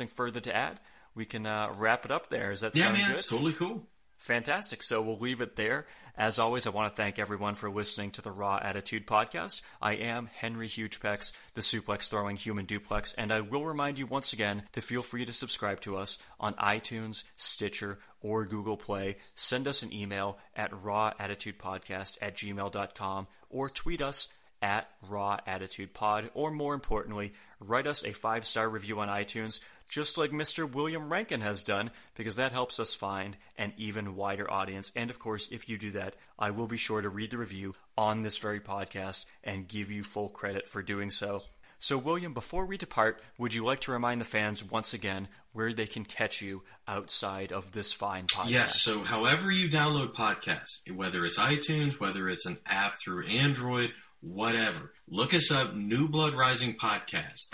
further to add, we can wrap it up there. Does that sound good? Yeah, it's totally cool. Fantastic. So we'll leave it there. As always, I want to thank everyone for listening to the Raw Attitude Podcast. I am Henry Hugepex, the suplex-throwing human duplex, and I will remind you once again to feel free to subscribe to us on iTunes, Stitcher, or Google Play. Send us an email at rawattitudepodcast@gmail.com or tweet us at Raw Attitude Pod, or more importantly, write us a 5-star review on iTunes, just like Mr. William Rankin has done, because that helps us find an even wider audience. And of course, if you do that, I will be sure to read the review on this very podcast and give you full credit for doing so. So William, before we depart, would you like to remind the fans once again where they can catch you outside of this fine podcast? Yes, so however you download podcasts, whether it's iTunes, whether it's an app through Android, whatever. Look us up, New Blood Rising Podcast.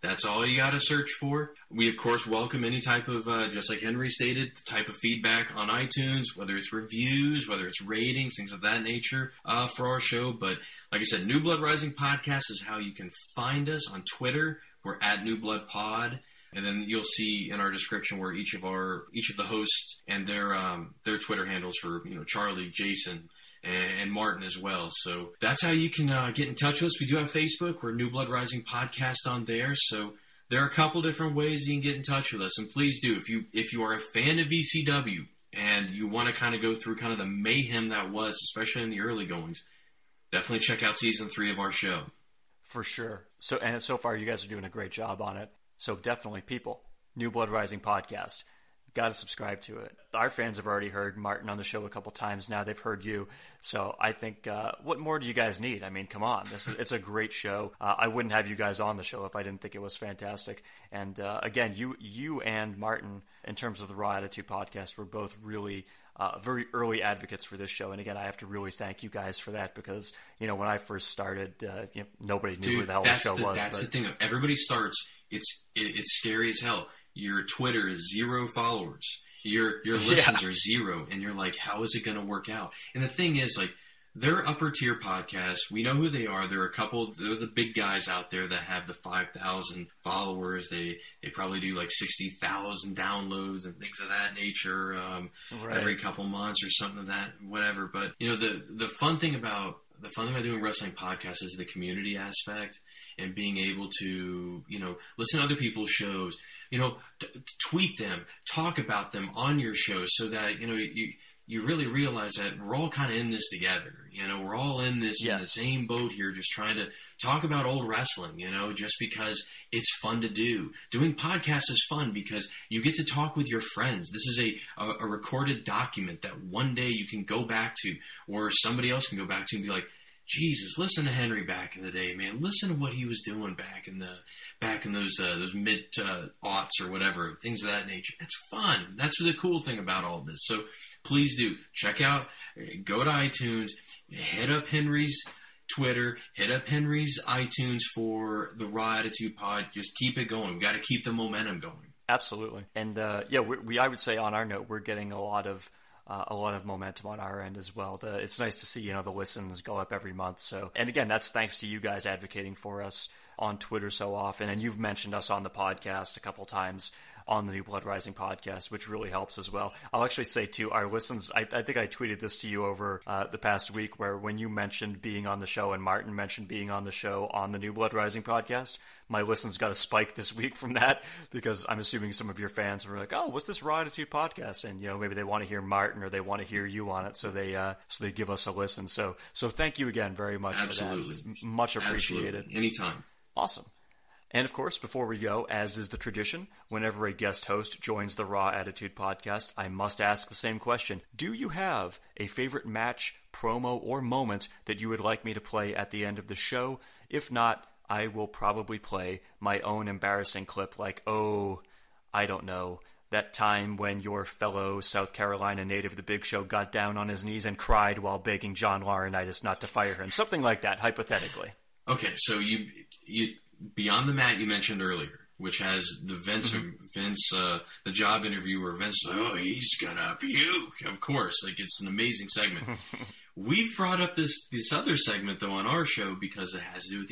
That's all you got to search for. We, of course, welcome any type of, just like Henry stated, the type of feedback on iTunes, whether it's reviews, whether it's ratings, things of that nature for our show. But like I said, New Blood Rising Podcast is how you can find us on Twitter. We're at New Blood Pod. And then you'll see in our description where each of the hosts and their Twitter handles for, Charlie, Jason, and Martin as well. So that's how you can get in touch with us. We do have Facebook. We're New Blood Rising Podcast on there. So there are a couple different ways you can get in touch with us. And please do, if you are a fan of ECW and you want to kind of go through kind of the mayhem that was, especially in the early goings, definitely check out season 3 of our show. For sure. So, and so far you guys are doing a great job on it. So definitely, people, New Blood Rising Podcast. Got to subscribe to it. Our fans have already heard Martin on the show a couple times now. They've heard you. So I think, what more do you guys need? I mean, come on. It's a great show. I wouldn't have you guys on the show if I didn't think it was fantastic. And again, you and Martin, in terms of the Raw Attitude Podcast, were both really very early advocates for this show. And again, I have to really thank you guys for that because, when I first started, nobody knew who the hell the show was. That's the thing. Everybody starts. It's scary as hell. Your Twitter is 0 followers. Your listens are 0, and you're like, how is it going to work out? And the thing is, like, they're upper tier podcasts. We know who they are. They're the big guys out there that have the 5,000 followers. They probably do like 60,000 downloads and things of that nature every couple months or something of that, whatever. But the fun thing about doing wrestling podcasts is the community aspect and being able to, listen to other people's shows, tweet them, talk about them on your show so that, you really realize that we're all kind of in this together. We're all in this in the same boat here, just trying to talk about old wrestling, just because it's fun to do. Doing podcasts is fun because you get to talk with your friends. This is a recorded document that one day you can go back to, or somebody else can go back to and be like, Jesus, listen to Henry back in the day, man. Listen to what he was doing back in those mid aughts or whatever, things of that nature. It's fun. That's the cool thing about all this. So please do check out. Go to iTunes. Hit up Henry's Twitter. Hit up Henry's iTunes for the Raw Attitude Pod. Just keep it going. We got to keep the momentum going. Absolutely. And I would say on our note, we're getting a lot of momentum on our end as well. It's nice to see, the listens go up every month. So, and again, that's thanks to you guys advocating for us on Twitter so often. And you've mentioned us on the podcast a couple times on the New Blood Rising Podcast, which really helps as well. I'll actually say too, our listens, I think I tweeted this to you over the past week, where when you mentioned being on the show and Martin mentioned being on the show on the New Blood Rising Podcast, my listens got a spike this week from that, because I'm assuming some of your fans were like, oh, what's this Raw Attitude Podcast? And maybe they want to hear Martin or they want to hear you on it, so they give us a listen. So thank you again very much. Absolutely. For that. It's much appreciated. Absolutely. Anytime. Awesome. And of course, before we go, as is the tradition, whenever a guest host joins the Raw Attitude Podcast, I must ask the same question. Do you have a favorite match, promo, or moment that you would like me to play at the end of the show? If not, I will probably play my own embarrassing clip like, oh, I don't know, that time when your fellow South Carolina native The Big Show got down on his knees and cried while begging John Laurinaitis not to fire him. Something like that, hypothetically. Okay, so you Beyond the Mat you mentioned earlier, which has the Vince, the job interview where Vince is like, oh, he's gonna puke, of course. Like, it's an amazing segment. We've brought up this other segment, though, on our show because it has to do with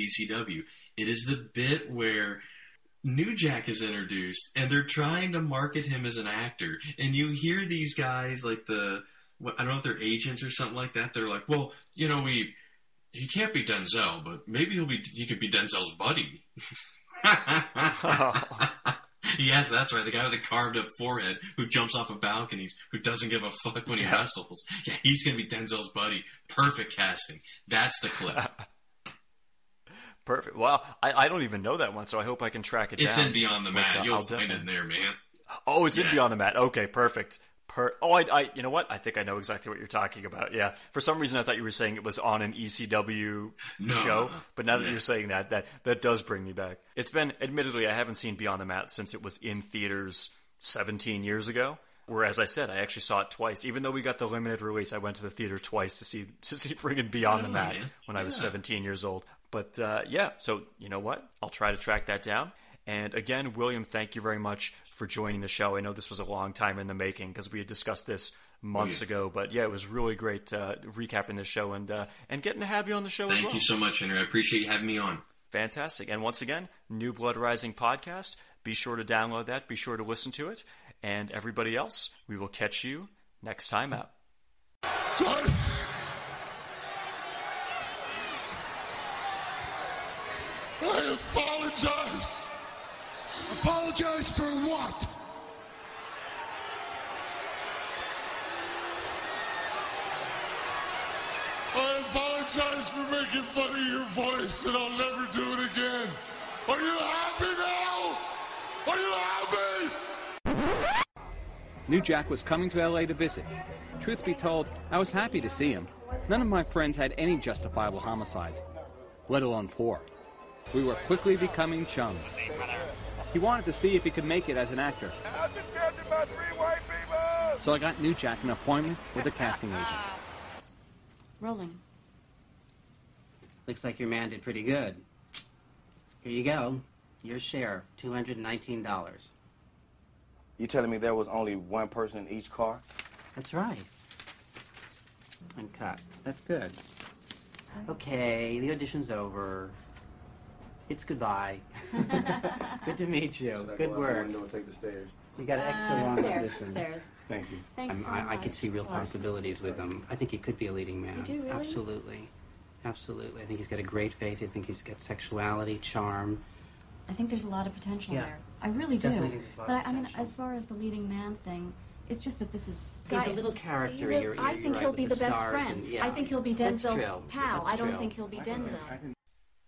ECW. It is the bit where New Jack is introduced, and they're trying to market him as an actor. And you hear these guys, like I don't know if they're agents or something like that. They're like, well, you know, he can't be Denzel, but maybe he could be Denzel's buddy. Oh. Yes, that's right. The guy with the carved-up forehead who jumps off of balconies, who doesn't give a fuck when he wrestles. Yeah, he's going to be Denzel's buddy. Perfect casting. That's the clip. Perfect. Wow, I don't even know that one, so I hope I can track it down. It's in Beyond the Mat. You'll find it in there, man. Oh, it's in Beyond the Mat. Okay, perfect. You know what? I think I know exactly what you're talking about. Yeah. For some reason, I thought you were saying it was on an ECW show, but now that you're saying that does bring me back. It's been, admittedly, I haven't seen Beyond the Mat since it was in theaters 17 years ago. Where, as I said, I actually saw it twice. Even though we got the limited release, I went to the theater twice to see friggin' Beyond the Mat when I was 17 years old. But so you know what? I'll try to track that down. And again, William, thank you very much for joining the show. I know this was a long time in the making because we had discussed this months ago. But yeah, it was really great recapping the show and getting to have you on the show as well. Thank you so much, Henry. I appreciate you having me on. Fantastic. And once again, New Blood Rising podcast. Be sure to download that. Be sure to listen to it. And everybody else, we will catch you next time out. What? I apologize. Apologize for what? I apologize for making fun of your voice, and I'll never do it again. Are you happy now? Are you happy? New Jack was coming to LA to visit. Truth be told, I was happy to see him. None of my friends had any justifiable homicides, let alone four. We were quickly becoming chums. He wanted to see if he could make it as an actor. I'm just counting my three white people! So I got New Jack an appointment with a casting agent. Rolling. Looks like your man did pretty good. Here you go. Your share, $219. You telling me there was only one person in each car? That's right. I'm cut. That's good. Okay, the audition's over. It's goodbye. Good to meet you. Good work. Take the stairs. You got an extra long stairs. Thank you. Thanks so much. I can see real possibilities with him. I think he could be a leading man. You do, really? Absolutely. I think he's got a great face. I think he's got sexuality, charm. I think there's a lot of potential there. I really do. Definitely think there's a lot of potential. I mean, as far as the leading man thing, it's just that this is... He's a little character. I think he'll be the best friend. I think he'll be Denzel's pal. I don't think he'll be Denzel.